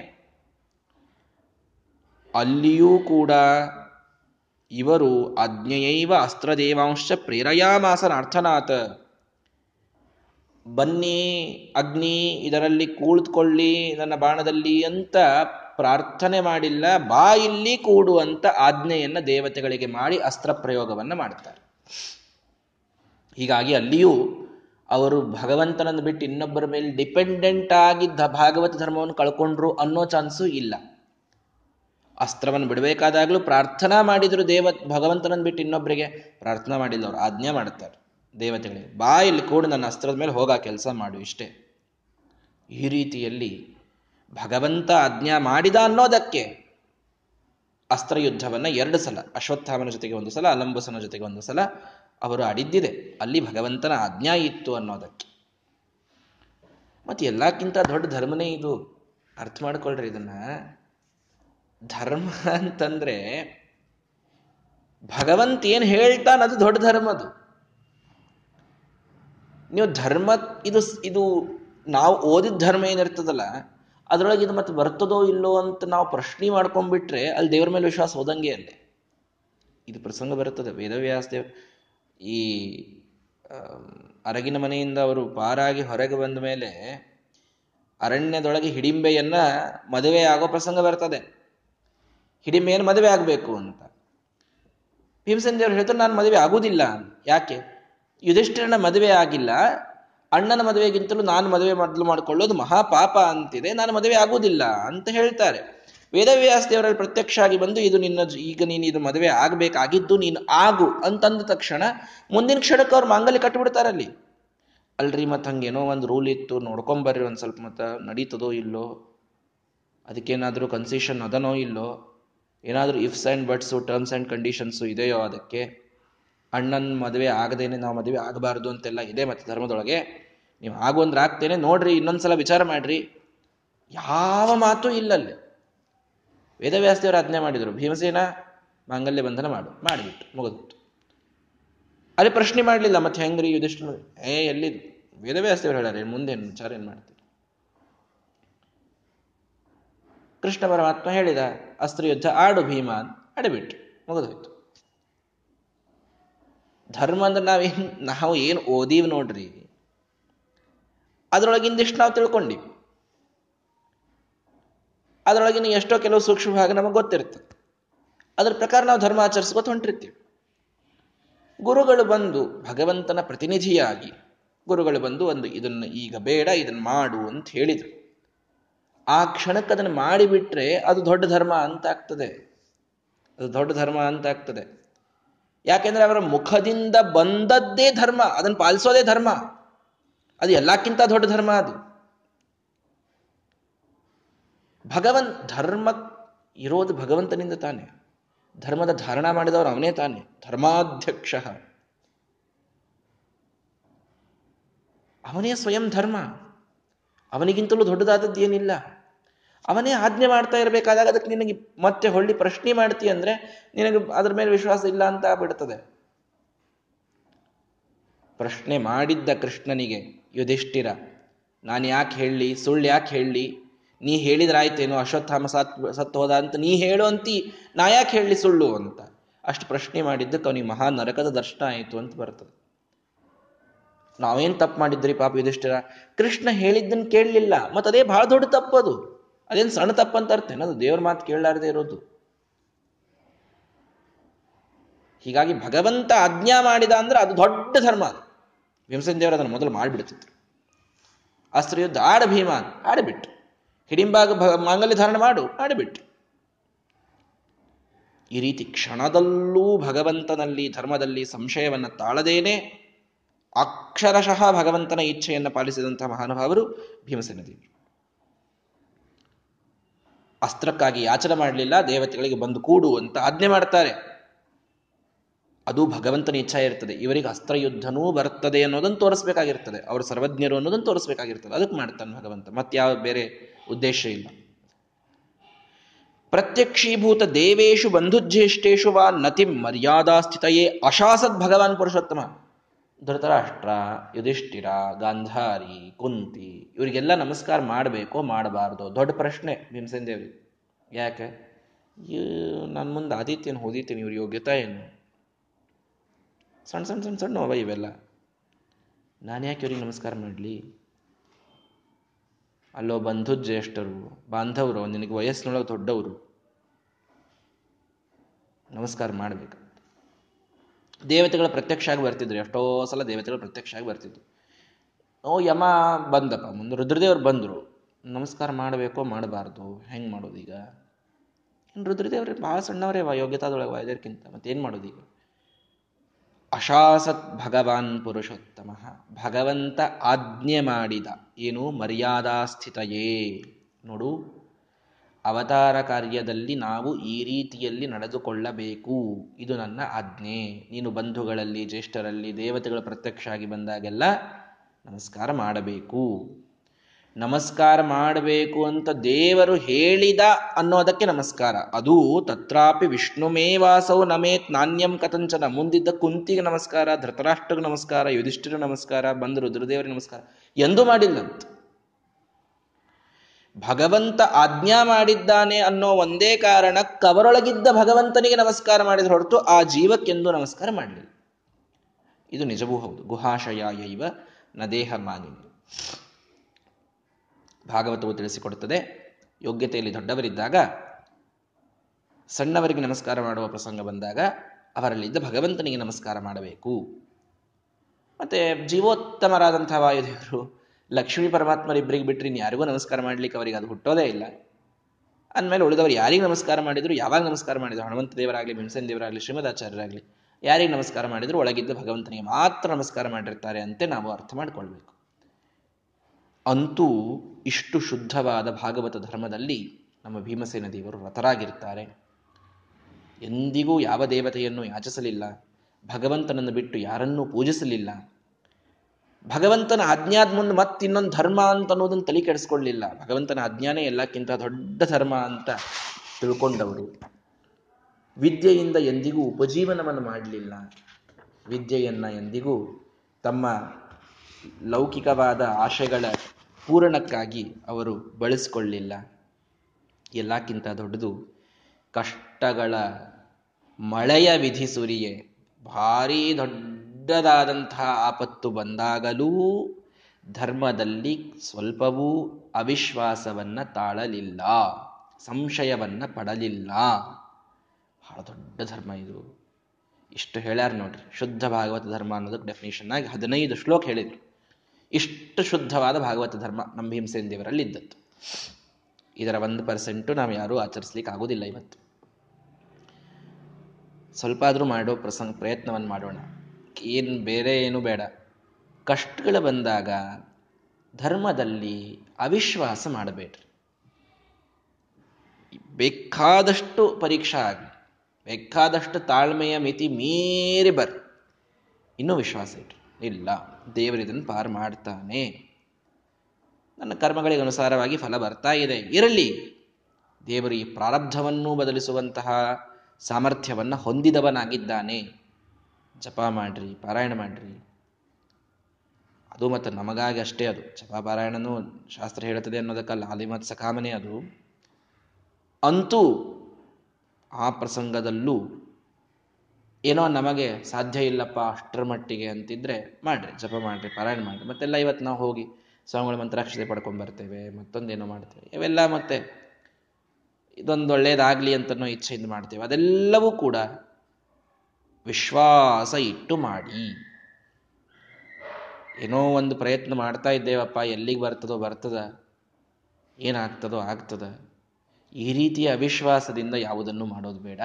ಅಲ್ಲಿಯೂ ಕೂಡ ಇವರು ಆಜ್ಞೆಯೈವ ಅಸ್ತ್ರದೇವಾಂಶ ಪ್ರೇರಯಾಮಾಸನ ಅರ್ಥನಾಥ, ಬನ್ನಿ ಅಗ್ನಿ ಇದರಲ್ಲಿ ಕೂಳ್ತ್ಕೊಳ್ಳಿ ನನ್ನ ಬಾಣದಲ್ಲಿ ಅಂತ ಪ್ರಾರ್ಥನೆ ಮಾಡಿಲ್ಲ, ಬಾ ಇಲ್ಲಿ ಕೂಡುವಂತ ಆಜ್ಞೆಯನ್ನು ದೇವತೆಗಳಿಗೆ ಮಾಡಿ ಅಸ್ತ್ರ ಪ್ರಯೋಗವನ್ನು ಮಾಡ್ತಾರೆ. ಹೀಗಾಗಿ ಅಲ್ಲಿಯೂ ಅವರು ಭಗವಂತನನ್ನು ಬಿಟ್ಟು ಇನ್ನೊಬ್ಬರ ಮೇಲೆ ಡಿಪೆಂಡೆಂಟ್ ಆಗಿದ್ದ ಭಾಗವತ ಧರ್ಮವನ್ನು ಕಳ್ಕೊಂಡ್ರು ಅನ್ನೋ ಚಾನ್ಸು ಇಲ್ಲ. ಅಸ್ತ್ರವನ್ನು ಬಿಡಬೇಕಾದಾಗಲೂ ಪ್ರಾರ್ಥನಾ ಮಾಡಿದ್ರು. ದೇವ ಭಗವಂತನನ್ನು ಬಿಟ್ಟು ಇನ್ನೊಬ್ಬರಿಗೆ ಪ್ರಾರ್ಥನಾ ಮಾಡಿಲ್ಲ, ಅವರು ಆಜ್ಞೆ ಮಾಡ್ತಾರೆ ದೇವತೆಗಳಿಗೆ, ಬಾ ಇಲ್ಲಿ ಕೂಡು, ನನ್ನ ಅಸ್ತ್ರದ ಮೇಲೆ ಹೋಗ, ಕೆಲಸ ಮಾಡು, ಇಷ್ಟೇ. ಈ ರೀತಿಯಲ್ಲಿ ಭಗವಂತ ಆಜ್ಞೆ ಮಾಡಿದ ಅನ್ನೋದಕ್ಕೆ ಅಸ್ತ್ರಯುದ್ಧವನ್ನು ಎರಡು ಸಲ, ಅಶ್ವತ್ಥಾಮನ ಜೊತೆಗೆ ಒಂದು ಸಲ, ಅಲಂಬುಸನ ಜೊತೆಗೆ ಒಂದು ಸಲ ಅವರು ಆಡಿದ್ದಿದೆ. ಅಲ್ಲಿ ಭಗವಂತನ ಆಜ್ಞೆ ಇತ್ತು ಅನ್ನೋದಕ್ಕೆ. ಮತ್ತು ಎಲ್ಲಕ್ಕಿಂತ ದೊಡ್ಡ ಧರ್ಮನೇ ಇದು, ಅರ್ಥ ಮಾಡ್ಕೊಳ್ರಿ ಇದನ್ನು. ಧರ್ಮ ಅಂತಂದರೆ ಭಗವಂತ ಏನು ಹೇಳ್ತಾನೆ ಅದು ದೊಡ್ಡ ಧರ್ಮ. ಅದು ನೀವು ಧರ್ಮ ಇದು ಇದು ನಾವು ಓದಿದ ಧರ್ಮ ಏನಿರ್ತದಲ್ಲ ಅದರೊಳಗೆ ಇದು ಮತ್ತೆ ಬರ್ತದೋ ಇಲ್ಲೋ ಅಂತ ನಾವು ಪ್ರಶ್ನೆ ಮಾಡ್ಕೊಂಡ್ಬಿಟ್ರೆ ಅಲ್ಲಿ ದೇವ್ರ ಮೇಲೆ ವಿಶ್ವಾಸ ಹೋದಂಗೆ. ಅಲ್ಲೇ ಇದು ಪ್ರಸಂಗ ಬರ್ತದೆ, ವೇದವ್ಯಾಸ ದೇವ್ ಈ ಅರಗಿನ ಮನೆಯಿಂದ ಅವರು ಪಾರಾಗಿ ಹೊರಗೆ ಬಂದ ಮೇಲೆ ಅರಣ್ಯದೊಳಗೆ ಹಿಡಿಂಬೆಯನ್ನ ಮದುವೆ ಆಗೋ ಪ್ರಸಂಗ ಬರ್ತದೆ. ಹಿಡಿಂಬೆಯನ್ನು ಮದುವೆ ಆಗಬೇಕು ಅಂತ ಭೀಮಸೇನ ದೇವರು ಹೇಳ್ತಾರೆ, ನಾನು ಮದುವೆ ಆಗುವುದಿಲ್ಲ. ಯಾಕೆ? ಯುಧಿಷ್ಠಿರನ ಮದುವೆ ಆಗಿಲ್ಲ, ಅಣ್ಣನ ಮದುವೆಗಿಂತಲೂ ನಾನು ಮದುವೆ ಮೊದಲು ಮಾಡಿಕೊಳ್ಳೋದು ಮಹಾಪಾಪ ಅಂತಿದೆ, ನಾನು ಮದುವೆ ಆಗುವುದಿಲ್ಲ ಅಂತ ಹೇಳ್ತಾರೆ. ವೇದವ್ಯಾಸ ದೇವರಲ್ಲಿ ಪ್ರತ್ಯಕ್ಷ ಆಗಿ ಬಂದು, ಇದು ನಿನ್ನ ಈಗ ನೀನು ಇದು ಮದುವೆ ಆಗಬೇಕಾಗಿದ್ದು, ನೀನು ಆಗು ಅಂತಂದ ತಕ್ಷಣ ಮುಂದಿನ ಕ್ಷಣಕ್ಕೆ ಅವ್ರು ಮಾಂಗಲ್ಯ ಕಟ್ಟಿಬಿಡ್ತಾರಲ್ಲಿ. ಅಲ್ರಿ ಮತ್ತು ಹಂಗೇನೋ ಒಂದು ರೂಲ್ ಇತ್ತು, ನೋಡ್ಕೊಂಬರ್ರಿ ಒಂದು ಸ್ವಲ್ಪ, ಮತ್ತು ನಡೀತದೋ ಇಲ್ಲೋ, ಅದಕ್ಕೇನಾದರೂ ಕನ್ಸೆಷನ್ ಅದನೋ ಇಲ್ಲೋ, ಏನಾದರೂ ifs and buts terms and conditions ಇದೆಯೋ, ಅದಕ್ಕೆ ಅಣ್ಣನ ಮದುವೆ ಆಗದೇನೆ ನಾವು ಮದುವೆ ಆಗಬಾರ್ದು ಅಂತೆಲ್ಲ ಇದೆ ಮತ್ತು ಧರ್ಮದೊಳಗೆ. ನೀವು ಆಗುವಂದ್ರೆ ಆಗ್ತೇನೆ, ನೋಡ್ರಿ, ಇನ್ನೊಂದ್ಸಲ ವಿಚಾರ ಮಾಡ್ರಿ, ಯಾವ ಮಾತು ಇಲ್ಲಲ್ಲಿ. ವೇದವ್ಯಾಸ ದೇವರು ಆಜ್ಞೆ ಮಾಡಿದರು, ಭೀಮಸೇನ ಮಾಂಗಲ್ಯ ಬಂಧನ ಮಾಡು, ಮಾಡಿಬಿಟ್ಟು ಮುಗಿದ್ಬಿಟ್ಟು. ಅಲ್ಲಿ ಪ್ರಶ್ನೆ ಮಾಡಲಿಲ್ಲ ಮತ್ತೆ ಹೆಂಗ್ರಿ ಯುಧಿಷ್ಠಿರ. ಏ ಎಲ್ಲಿ ವೇದವ್ಯಾಸ ದೇವರು ಹೇಳಾರೆ, ಮುಂದೇನು ವಿಚಾರ ಏನು ಮಾಡ್ತೀರಿ? ಕೃಷ್ಣ ಪರಮಾತ್ಮ ಹೇಳಿದ, ಅಸ್ತ್ರ ಯುದ್ಧ ಆಡು ಭೀಮ, ಆಡಿಬಿಟ್ಟು ಮುಗಿದೋಯ್ತು. ಧರ್ಮ ಅಂದ್ರೆ ನಾವೇನು ನಾವು ಏನು ಓದೀವಿ ನೋಡ್ರಿ, ಅದರೊಳಗಿಂದಿಷ್ಟು ನಾವು ತಿಳ್ಕೊಂಡಿವಿ, ಅದರೊಳಗಿನ ಎಷ್ಟೋ ಕೆಲವು ಸೂಕ್ಷ್ಮ ಭಾಗ ನಮಗೆ ಗೊತ್ತಿರ್ತದೆ, ಅದರ ಪ್ರಕಾರ ನಾವು ಧರ್ಮ ಆಚರಿಸ್ಕೊತ ಹೊಂಟಿರ್ತೀವಿ. ಗುರುಗಳು ಬಂದು ಭಗವಂತನ ಪ್ರತಿನಿಧಿಯಾಗಿ ಗುರುಗಳು ಬಂದು ಒಂದು ಇದನ್ನು ಈಗ ಬೇಡ, ಇದನ್ನು ಮಾಡು ಅಂತ ಹೇಳಿದರು. ಆ ಕ್ಷಣಕ್ಕೆ ಅದನ್ನು ಮಾಡಿಬಿಟ್ರೆ ಅದು ದೊಡ್ಡ ಧರ್ಮ ಅಂತಾಗ್ತದೆ, ಅದು ದೊಡ್ಡ ಧರ್ಮ ಅಂತಾಗ್ತದೆ. ಯಾಕೆಂದ್ರೆ ಅವರ ಮುಖದಿಂದ ಬಂದದ್ದೇ ಧರ್ಮ, ಅದನ್ನು ಪಾಲಿಸೋದೇ ಧರ್ಮ, ಅದು ಎಲ್ಲಕ್ಕಿಂತ ದೊಡ್ಡ ಧರ್ಮ. ಅದು ಭಗವಂತ ಧರ್ಮ ಇರೋದು ಭಗವಂತನಿಂದ ತಾನೆ, ಧರ್ಮದ ಧಾರಣ ಮಾಡಿದವರು ಅವನೇ ತಾನೆ, ಧರ್ಮಾಧ್ಯಕ್ಷ ಅವನೇ ಸ್ವಯಂ ಧರ್ಮ. ಅವನಿಗಿಂತಲೂ ದೊಡ್ಡದಾದದ್ದು ಏನಿಲ್ಲ. ಅವನೇ ಆಜ್ಞೆ ಮಾಡ್ತಾ ಇರಬೇಕಾದಾಗ ಅದಕ್ಕೆ ನಿನಗೆ ಮತ್ತೆ ಹೊಳ್ಳಿ ಪ್ರಶ್ನೆ ಮಾಡ್ತೀಯ ಅಂದರೆ ನಿನಗೆ ಅದ್ರ ಮೇಲೆ ವಿಶ್ವಾಸ ಇಲ್ಲ ಅಂತ ಆಗ್ಬಿಡ್ತದೆ. ಪ್ರಶ್ನೆ ಮಾಡಿದ್ದ ಕೃಷ್ಣನಿಗೆ ಯುಧಿಷ್ಠಿರ, ನಾನು ಯಾಕೆ ಹೇಳಲಿ, ಸುಳ್ಳು ಯಾಕೆ ಹೇಳಲಿ, ನೀ ಹೇಳಿದ್ರಾಯ್ತೇನೋ, ಅಶ್ವತ್ಥಾಮ ಸತ್ ಸತ್ತು ಹೋದ ಅಂತ ನೀ ಹೇಳು ಅಂತೀ, ನಾ ಯಾಕೆ ಹೇಳಲಿ ಸುಳ್ಳು ಅಂತ ಅಷ್ಟು ಪ್ರಶ್ನೆ ಮಾಡಿದ್ದಕ್ಕೆ ಅವನಿಗೆ ಮಹಾ ನರಕದ ದರ್ಶನ ಆಯಿತು ಅಂತ ಬರ್ತದೆ. ನಾವೇನು ತಪ್ಪು ಮಾಡಿದ್ರಿ ಪಾಪ ಯುಧಿಷ್ಠಿರ, ಕೃಷ್ಣ ಹೇಳಿದ್ದನ್ನು ಕೇಳಲಿಲ್ಲ. ಮತ್ತು ಅದೇ ಭಾಳ ದೊಡ್ಡ ತಪ್ಪು, ಅದು ಅದೇನು ಸಣ್ಣ ತಪ್ಪಂತ ಅರ್ಥೇನ, ಅದು ದೇವ್ರ ಮಾತು ಕೇಳಲಾರದೆ ಇರೋದು. ಹೀಗಾಗಿ ಭಗವಂತ ಆಜ್ಞಾ ಮಾಡಿದ ಅಂದ್ರೆ ಅದು ದೊಡ್ಡ ಧರ್ಮ. ಅದು ಭೀಮಸೇನ ದೇವರು ಅದನ್ನು ಮೊದಲು ಮಾಡಿಬಿಡ್ತಿದ್ರು. ಅಸ್ತ್ರ ಯುದ್ಧ ಆಡ ಭೀಮ, ಆಡಿಬಿಟ್ಟು. ಹಿಡಿಂಬಾಗ ಮಾಂಗಲ್ಯ ಧಾರಣ ಮಾಡು, ಆಡಿಬಿಟ್ಟು. ಈ ರೀತಿ ಕ್ಷಣದಲ್ಲೂ ಭಗವಂತನಲ್ಲಿ, ಧರ್ಮದಲ್ಲಿ ಸಂಶಯವನ್ನು ತಾಳದೇನೆ ಅಕ್ಷರಶಃ ಭಗವಂತನ ಇಚ್ಛೆಯನ್ನು ಪಾಲಿಸಿದಂಥ ಮಹಾನುಭಾವರು ಭೀಮಸೇನ ದೇವರು. ಅಸ್ತ್ರಕ್ಕಾಗಿ ಯಾಚನೆ ಮಾಡಲಿಲ್ಲ, ದೇವತೆಗಳಿಗೆ ಬಂದು ಕೂಡು ಅಂತ ಆಜ್ಞೆ ಮಾಡ್ತಾರೆ. ಅದು ಭಗವಂತನ ಇಚ್ಛಾ ಇರ್ತದೆ. ಇವರಿಗೆ ಅಸ್ತ್ರ ಯುದ್ಧನೂ ಬರ್ತದೆ ಅನ್ನೋದನ್ನು ತೋರಿಸ್ಬೇಕಾಗಿರ್ತದೆ, ಅವರು ಸರ್ವಜ್ಞರು ಅನ್ನೋದನ್ನು ತೋರಿಸ್ಬೇಕಾಗಿರ್ತದೆ. ಅದಕ್ಕೆ ಮಾಡ್ತಾನೆ ಭಗವಂತ, ಮತ್ತೆ ಯಾವ ಬೇರೆ ಉದ್ದೇಶ ಇಲ್ಲ. ಪ್ರತ್ಯಕ್ಷೀಭೂತ ದೇವೇಶು ಬಂಧುಜ್ಯೇಷ್ಠೇಶು ವಾ ನತಿಂ ಮರ್ಯಾದಾ ಸ್ಥಿತಯೇ ಅಶಾಸತ್ ಭಗವಾನ್ ಪುರುಷೋತ್ತಮ. ಧೃತರಾಷ್ಟ್ರ, ಯುಧಿಷ್ಠಿರ, ಗಾಂಧಾರಿ, ಕುಂತಿ ಇವರಿಗೆಲ್ಲ ನಮಸ್ಕಾರ ಮಾಡಬೇಕೋ ಮಾಡಬಾರ್ದೋ ದೊಡ್ಡ ಪ್ರಶ್ನೆ ಭೀಮಸೇನ ದೇವರಿಗೆ. ಯಾಕೆ? ನನ್ನ ಮುಂದೆ ಆದಿತ್ಯನ ಓದಿತೀನಿ, ಇವ್ರ ಯೋಗ್ಯತಾ ಏನು? ಸಣ್ಣ ಸಣ್ಣ ಸಣ್ಣ ಸಣ್ಣ ಅವ ಇವೆಲ್ಲ, ನಾನು ಯಾಕೆ ಇವ್ರಿಗೆ ನಮಸ್ಕಾರ ಮಾಡಲಿ? ಅಲ್ಲೋ ಬಂಧು ಜ್ಯೇಷ್ಠರು, ಬಾಂಧವರು, ನಿನಗೆ ವಯಸ್ಸಿನೊಳಗೆ ದೊಡ್ಡವರು, ನಮಸ್ಕಾರ ಮಾಡಬೇಕು. ದೇವತೆಗಳು ಪ್ರತ್ಯಕ್ಷ ಆಗಿ ಬರ್ತಿದ್ರು, ಎಷ್ಟೋ ಸಲ ದೇವತೆಗಳು ಪ್ರತ್ಯಕ್ಷ ಆಗಿ ಬರ್ತಿದ್ರು. ಓ ಯಮ ಬಂದಪ್ಪ, ಮುಂದೆ ರುದ್ರದೇವರು ಬಂದರು, ನಮಸ್ಕಾರ ಮಾಡಬೇಕೋ ಮಾಡಬಾರ್ದು, ಹೆಂಗೆ ಮಾಡೋದು ಈಗ? ಇನ್ನು ರುದ್ರದೇ ಅವ್ರಿಗೆ ಭಾಳ ಸಣ್ಣವರೇ ವಾ ಯೋಗ್ಯತಾದೊಳಗೆ ವಯದರ್ಕ್ಕಿಂತ ಮತ್ತೇನು ಮಾಡೋದು ಈಗ. ಅಶಾಸತ್ ಭಗವಾನ್ ಪುರುಷೋತ್ತಮ, ಭಗವಂತ ಆಜ್ಞೆ ಮಾಡಿದ ಏನು ಮರ್ಯಾದಾ ಸ್ಥಿತಯೇ. ನೋಡು, ಅವತಾರ ಕಾರ್ಯದಲ್ಲಿ ನಾವು ಈ ರೀತಿಯಲ್ಲಿ ನಡೆದುಕೊಳ್ಳಬೇಕು, ಇದು ನನ್ನ ಆಜ್ಞೆ. ನೀನು ಬಂಧುಗಳಲ್ಲಿ, ಜ್ಯೇಷ್ಠರಲ್ಲಿ, ದೇವತೆಗಳು ಪ್ರತ್ಯಕ್ಷ ಆಗಿ ಬಂದಾಗೆಲ್ಲ ನಮಸ್ಕಾರ ಮಾಡಬೇಕು. ನಮಸ್ಕಾರ ಮಾಡಬೇಕು ಅಂತ ದೇವರು ಹೇಳಿದ ಅನ್ನೋದಕ್ಕೆ ನಮಸ್ಕಾರ. ಅದು ತತ್ರಾಪಿ ವಿಷ್ಣುಮೇವಾಸೌ ನಮೇ ನಾಣ್ಯಂ ಕಥಂಚನ. ಮುಂದಿದ್ದ ಕುಂತಿಗೆ ನಮಸ್ಕಾರ, ಧೃತರಾಷ್ಟ್ರಗೆ ನಮಸ್ಕಾರ, ಯುಧಿಷ್ಠಿರ ನಮಸ್ಕಾರ, ಬಂದ ರುದ್ರದೇವರಿಗೆ ನಮಸ್ಕಾರ ಎಂದೂ ಮಾಡಿಲ್ಲಂತ. ಭಗವಂತ ಆಜ್ಞಾ ಮಾಡಿದ್ದಾನೆ ಅನ್ನೋ ಒಂದೇ ಕಾರಣ ಕವರೊಳಗಿದ್ದ ಭಗವಂತನಿಗೆ ನಮಸ್ಕಾರ ಮಾಡಿದ್ರೆ ಹೊರತು ಆ ಜೀವಕ್ಕೆಂದೂ ನಮಸ್ಕಾರ ಮಾಡಲಿಲ್ಲ. ಇದು ನಿಜವೂ ಹೌದು. ಗುಹಾಶಯ ಇವ ನ ದೇಹ ಮಾನಿನಿ, ಭಾಗವತವು ತಿಳಿಸಿಕೊಡುತ್ತದೆ. ಯೋಗ್ಯತೆಯಲ್ಲಿ ದೊಡ್ಡವರಿದ್ದಾಗ ಸಣ್ಣವರಿಗೆ ನಮಸ್ಕಾರ ಮಾಡುವ ಪ್ರಸಂಗ ಬಂದಾಗ ಅವರಲ್ಲಿದ್ದ ಭಗವಂತನಿಗೆ ನಮಸ್ಕಾರ ಮಾಡಬೇಕು. ಮತ್ತೆ ಜೀವೋತ್ತಮರಾದಂತಹ ವಾಯುದೇವರು ಲಕ್ಷ್ಮೀ ಪರಮಾತ್ಮರಿಬ್ಬರಿಗೆ ಬಿಟ್ಟರೆ ಇನ್ನು ಯಾರಿಗೂ ನಮಸ್ಕಾರ ಮಾಡಲಿಕ್ಕೆ ಅವರಿಗೆ ಅದು ಹುಟ್ಟೋದೇ ಇಲ್ಲ. ಅಂದಮೇಲೆ ಉಳಿದವರು ಯಾರಿಗೆ ನಮಸ್ಕಾರ ಮಾಡಿದ್ರು, ಯಾವಾಗ ನಮಸ್ಕಾರ ಮಾಡಿದ್ರು, ಹನುಮಂತ ದೇವರಾಗಲಿ, ಭೀಮಸೇನ ದೇವರಾಗಲಿ, ಶ್ರೀಮದಾಚಾರ್ಯರಾಗಲಿ, ಯಾರಿಗೆ ನಮಸ್ಕಾರ ಮಾಡಿದ್ರು ಒಳಗಿದ್ದ ಭಗವಂತನಿಗೆ ಮಾತ್ರ ನಮಸ್ಕಾರ ಮಾಡಿರ್ತಾರೆ ಅಂತೆ ನಾವು ಅರ್ಥ ಮಾಡಿಕೊಳ್ಬೇಕು. ಅಂತೂ ಇಷ್ಟು ಶುದ್ಧವಾದ ಭಾಗವತ ಧರ್ಮದಲ್ಲಿ ನಮ್ಮ ಭೀಮಸೇನ ದೇವರು ವ್ರತರಾಗಿರ್ತಾರೆ. ಎಂದಿಗೂ ಯಾವ ದೇವತೆಯನ್ನು ಯಾಚಿಸಲಿಲ್ಲ, ಭಗವಂತನನ್ನು ಬಿಟ್ಟು ಯಾರನ್ನೂ ಪೂಜಿಸಲಿಲ್ಲ, ಭಗವಂತನ ಆಜ್ಞಾದ ಮುಂದೆ ಮತ್ತಿನ್ನೊಂದು ಧರ್ಮ ಅಂತ ಅನ್ನೋದನ್ನು ತಲೆ ಕೆಡಿಸ್ಕೊಳ್ಳಲಿಲ್ಲ. ಭಗವಂತನ ಆಜ್ಞಾನೇ ಎಲ್ಲಕ್ಕಿಂತ ದೊಡ್ಡ ಧರ್ಮ ಅಂತ ತಿಳ್ಕೊಂಡವರು. ವಿದ್ಯೆಯಿಂದ ಎಂದಿಗೂ ಉಪಜೀವನವನ್ನು ಮಾಡಲಿಲ್ಲ. ವಿದ್ಯೆಯನ್ನು ಎಂದಿಗೂ ತಮ್ಮ ಲೌಕಿಕವಾದ ಆಶೆಗಳ ಪೂರಣಕ್ಕಾಗಿ ಅವರು ಬಳಸಿಕೊಳ್ಳಲಿಲ್ಲ. ಎಲ್ಲಕ್ಕಿಂತ ದೊಡ್ಡದು ಕಷ್ಟಗಳ ಮಳೆಯ ವಿಧಿ ಸುರಿಯೇ. ಭಾರೀ ದೊಡ್ಡದಾದಂತಹ ಆಪತ್ತು ಬಂದಾಗಲೂ ಧರ್ಮದಲ್ಲಿ ಸ್ವಲ್ಪವೂ ಅವಿಶ್ವಾಸವನ್ನು ತಾಳಲಿಲ್ಲ, ಸಂಶಯವನ್ನು ಪಡಲಿಲ್ಲ. ಬಹಳ ದೊಡ್ಡ ಧರ್ಮ ಇದು. ಇಷ್ಟು ಹೇಳ್ಯಾರ ನೋಡ್ರಿ, ಶುದ್ಧ ಭಾಗವತ ಧರ್ಮ ಅನ್ನೋದಕ್ಕೆ ಡೆಫಿನೇಷನ್ ಆಗಿ ಹದಿನೈದು ಶ್ಲೋಕ ಹೇಳಿದ್ರು. ಇಷ್ಟು ಶುದ್ಧವಾದ ಭಾಗವತ ಧರ್ಮ ನಮ್ಮ ಭೀಮಸೇನ ದೇವರಲ್ಲಿ ಇದ್ದದ್ದು. ಇದರ ಒಂದು ಪರ್ಸೆಂಟು ನಾವು ಯಾರೂ ಆಚರಿಸ್ಲಿಕ್ಕೆ ಆಗೋದಿಲ್ಲ ಇವತ್ತು. ಸ್ವಲ್ಪ ಆದರೂ ಮಾಡೋ ಪ್ರಸಂಗ ಪ್ರಯತ್ನವನ್ನು ಮಾಡೋಣ. ಏನು ಬೇರೆ ಏನೂ ಬೇಡ, ಕಷ್ಟಗಳು ಬಂದಾಗ ಧರ್ಮದಲ್ಲಿ ಅವಿಶ್ವಾಸ ಮಾಡಬೇಡ್ರಿ. ಬೇಕಾದಷ್ಟು ಪರೀಕ್ಷಾ ಆಗಲಿ, ಬೇಕಾದಷ್ಟು ತಾಳ್ಮೆಯ ಮಿತಿ ಮೀರಿ ಬರ್ರಿ, ಇನ್ನೂ ವಿಶ್ವಾಸ ಇಟ್ರಿ, ಇಲ್ಲ ದೇವರು ಇದನ್ನು ಪಾರು ಮಾಡ್ತಾನೆ, ನನ್ನ ಕರ್ಮಗಳಿಗೆ ಅನುಸಾರವಾಗಿ ಫಲ ಬರ್ತಾ ಇದೆ, ಇರಲಿ, ದೇವರು ಈ ಪ್ರಾರಬ್ಧವನ್ನು ಬದಲಿಸುವಂತಹ ಸಾಮರ್ಥ್ಯವನ್ನು ಹೊಂದಿದವನಾಗಿದ್ದಾನೆ. ಜಪ ಮಾಡ್ರಿ, ಪಾರಾಯಣ ಮಾಡ್ರಿ. ಅದು ಮತ್ತು ನಮಗಾಗಿ ಅಷ್ಟೇ, ಅದು ಜಪ ಪಾರಾಯಣನೂ ಶಾಸ್ತ್ರ ಹೇಳುತ್ತದೆ ಅನ್ನೋದಕ್ಕಲ್ಲ, ಅಲ್ಲಿ ಮತ್ತು ಸಕಾಮನೇ ಅದು. ಅಂತೂ ಆ ಪ್ರಸಂಗದಲ್ಲೂ ಏನೋ ನಮಗೆ ಸಾಧ್ಯ ಇಲ್ಲಪ್ಪ ಅಷ್ಟರ ಮಟ್ಟಿಗೆ ಅಂತಿದ್ರೆ ಮಾಡಿರಿ, ಜಪ ಮಾಡಿರಿ, ಪಾರಾಯಣ ಮಾಡಿರಿ. ಮತ್ತೆಲ್ಲ ಇವತ್ತು ನಾವು ಹೋಗಿ ಸ್ವಾಮಿಗಳ ಮಂತ್ರಾಕ್ಷತೆ ಪಡ್ಕೊಂಡ್ಬರ್ತೇವೆ, ಮತ್ತೊಂದೇನೋ ಮಾಡ್ತೇವೆ, ಇವೆಲ್ಲ ಮತ್ತೆ ಇದೊಂದು ಒಳ್ಳೆಯದಾಗಲಿ ಅಂತನೋ ಇಚ್ಛೆಯಿಂದ ಮಾಡ್ತೇವೆ. ಅದೆಲ್ಲವೂ ಕೂಡ ವಿಶ್ವಾಸ ಇಟ್ಟು ಮಾಡಿ. ಏನೋ ಒಂದು ಪ್ರಯತ್ನ ಮಾಡ್ತಾ ಇದ್ದೇವಪ್ಪ, ಎಲ್ಲಿಗೆ ಬರ್ತದೋ ಬರ್ತದ, ಏನಾಗ್ತದೋ ಆಗ್ತದ, ಈ ರೀತಿಯ ಅವಿಶ್ವಾಸದಿಂದ ಯಾವುದನ್ನು ಮಾಡೋದು ಬೇಡ.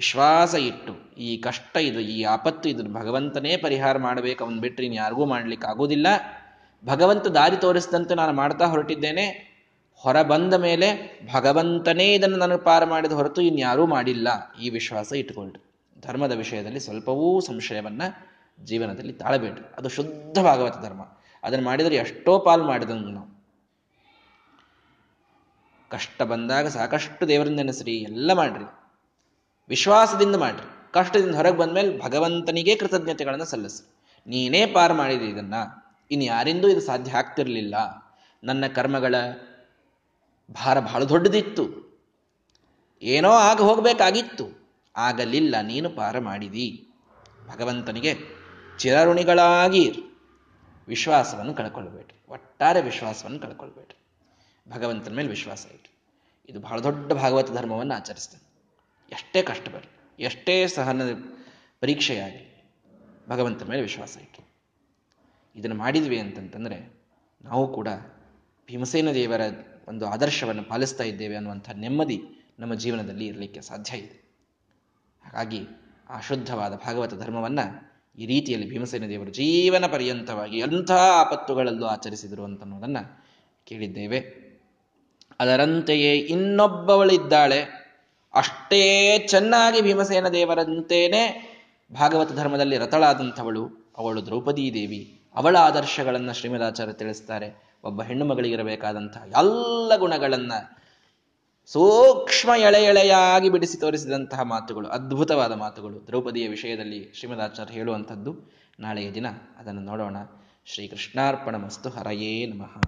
ವಿಶ್ವಾಸ ಇಟ್ಟು ಈ ಕಷ್ಟ ಇದು, ಈ ಆಪತ್ತು ಇದನ್ನು ಭಗವಂತನೇ ಪರಿಹಾರ ಮಾಡಬೇಕು, ಅವನು ಬಿಟ್ಟರೆ ಇನ್ನು ಯಾರಿಗೂ ಮಾಡಲಿಕ್ಕೆ ಆಗೋದಿಲ್ಲ. ಭಗವಂತ ದಾರಿ ತೋರಿಸಿದಂತೆ ನಾನು ಮಾಡ್ತಾ ಹೊರಟಿದ್ದೇನೆ, ಹೊರ ಬಂದ ಮೇಲೆ ಭಗವಂತನೇ ಇದನ್ನು ನನಗೆ ಪಾರು ಮಾಡಿದ ಹೊರತು ಇನ್ಯಾರೂ ಮಾಡಿಲ್ಲ, ಈ ವಿಶ್ವಾಸ ಇಟ್ಕೊಳ್ರಿ. ಧರ್ಮದ ವಿಷಯದಲ್ಲಿ ಸ್ವಲ್ಪವೂ ಸಂಶಯವನ್ನು ಜೀವನದಲ್ಲಿ ತಾಳಬೇಡ್ರಿ. ಅದು ಶುದ್ಧ ಭಾಗವತ ಧರ್ಮ. ಅದನ್ನು ಮಾಡಿದರೆ ಎಷ್ಟೋ ಪಾಲು ಮಾಡಿದಂಗೆ ನಾವು. ಕಷ್ಟ ಬಂದಾಗ ಸಾಕಷ್ಟು ದೇವರಿಂದ ನೆನೆಸ್ರಿ, ಎಲ್ಲ ಮಾಡ್ರಿ, ವಿಶ್ವಾಸದಿಂದ ಮಾಡ್ರಿ. ಕಷ್ಟದಿಂದ ಹೊರಗೆ ಬಂದಮೇಲೆ ಭಗವಂತನಿಗೆ ಕೃತಜ್ಞತೆಗಳನ್ನು ಸಲ್ಲಿಸ್ರಿ. ನೀನೇ ಪಾರು ಮಾಡಿದ್ರಿ ಇದನ್ನು, ಇನ್ನು ಯಾರಿಂದೂ ಇದು ಸಾಧ್ಯ ಆಗ್ತಿರಲಿಲ್ಲ, ನನ್ನ ಕರ್ಮಗಳ ಭಾರ ಬಹಳ ದೊಡ್ಡದಿತ್ತು, ಏನೋ ಆಗ ಹೋಗಬೇಕಾಗಿತ್ತು, ಆಗಲಿಲ್ಲ, ನೀನು ಪಾರು ಮಾಡಿದಿ. ಭಗವಂತನಿಗೆ ಚಿರಋಣಿಗಳಾಗಿ ವಿಶ್ವಾಸವನ್ನು ಕಳ್ಕೊಳ್ಬೇಡ್ರಿ, ಒಟ್ಟಾರೆ ವಿಶ್ವಾಸವನ್ನು ಕಳ್ಕೊಳ್ಬೇಡ್ರಿ, ಭಗವಂತನ ಮೇಲೆ ವಿಶ್ವಾಸ ಇಟ್ಟು. ಇದು ಬಹಳ ದೊಡ್ಡ ಭಾಗವತ ಧರ್ಮವನ್ನು ಆಚರಿಸ್ತೇನೆ. ಎಷ್ಟೇ ಕಷ್ಟ ಬರಲಿ, ಎಷ್ಟೇ ಸಹನ ಪರೀಕ್ಷೆಯಾಗಲಿ, ಭಗವಂತನ ಮೇಲೆ ವಿಶ್ವಾಸ ಇಟ್ಟು ಇದನ್ನು ಮಾಡಿದ್ವಿ ಅಂತಂತಂದರೆ ನಾವು ಕೂಡ ಭೀಮಸೇನ ದೇವರ ಒಂದು ಆದರ್ಶವನ್ನು ಪಾಲಿಸ್ತಾ ಇದ್ದೇವೆ ಅನ್ನುವಂಥ ನೆಮ್ಮದಿ ನಮ್ಮ ಜೀವನದಲ್ಲಿ ಇರಲಿಕ್ಕೆ ಸಾಧ್ಯ ಇದೆ. ಹಾಗಾಗಿ ಆ ಶುದ್ಧವಾದ ಭಾಗವತ ಧರ್ಮವನ್ನು ಈ ರೀತಿಯಲ್ಲಿ ಭೀಮಸೇನ ದೇವರು ಜೀವನ ಪರ್ಯಂತವಾಗಿ ಅಂಥ ಆಪತ್ತುಗಳಲ್ಲೂ ಆಚರಿಸಿದರು ಅಂತನ್ನುವುದನ್ನು ಕೇಳಿದ್ದೇವೆ. ಅದರಂತೆಯೇ ಇನ್ನೊಬ್ಬವಳಿದ್ದಾಳೆ, ಅಷ್ಟೇ ಚೆನ್ನಾಗಿ ಭೀಮಸೇನ ದೇವರಂತೇನೆ ಭಾಗವತ ಧರ್ಮದಲ್ಲಿ ರತಳಾದಂಥವಳು, ಅವಳು ದ್ರೌಪದೀ ದೇವಿ. ಅವಳ ಆದರ್ಶಗಳನ್ನು ಶ್ರೀಮದಾಚಾರ್ಯ ತಿಳಿಸ್ತಾರೆ. ಒಬ್ಬ ಹೆಣ್ಣು ಮಗಳಿಗಿರಬೇಕಾದಂತಹ ಎಲ್ಲ ಗುಣಗಳನ್ನು ಸೂಕ್ಷ್ಮ ಎಳೆ ಎಳೆಯಾಗಿ ಬಿಡಿಸಿ ತೋರಿಸಿದಂತಹ ಮಾತುಗಳು, ಅದ್ಭುತವಾದ ಮಾತುಗಳು ದ್ರೌಪದಿಯ ವಿಷಯದಲ್ಲಿ ಶ್ರೀಮದಾಚಾರ್ಯ ಹೇಳುವಂಥದ್ದು. ನಾಳೆಯ ದಿನ ಅದನ್ನು ನೋಡೋಣ. ಶ್ರೀಕೃಷ್ಣಾರ್ಪಣ ಮಸ್ತು. ಹರಯೇ ನಮಃ.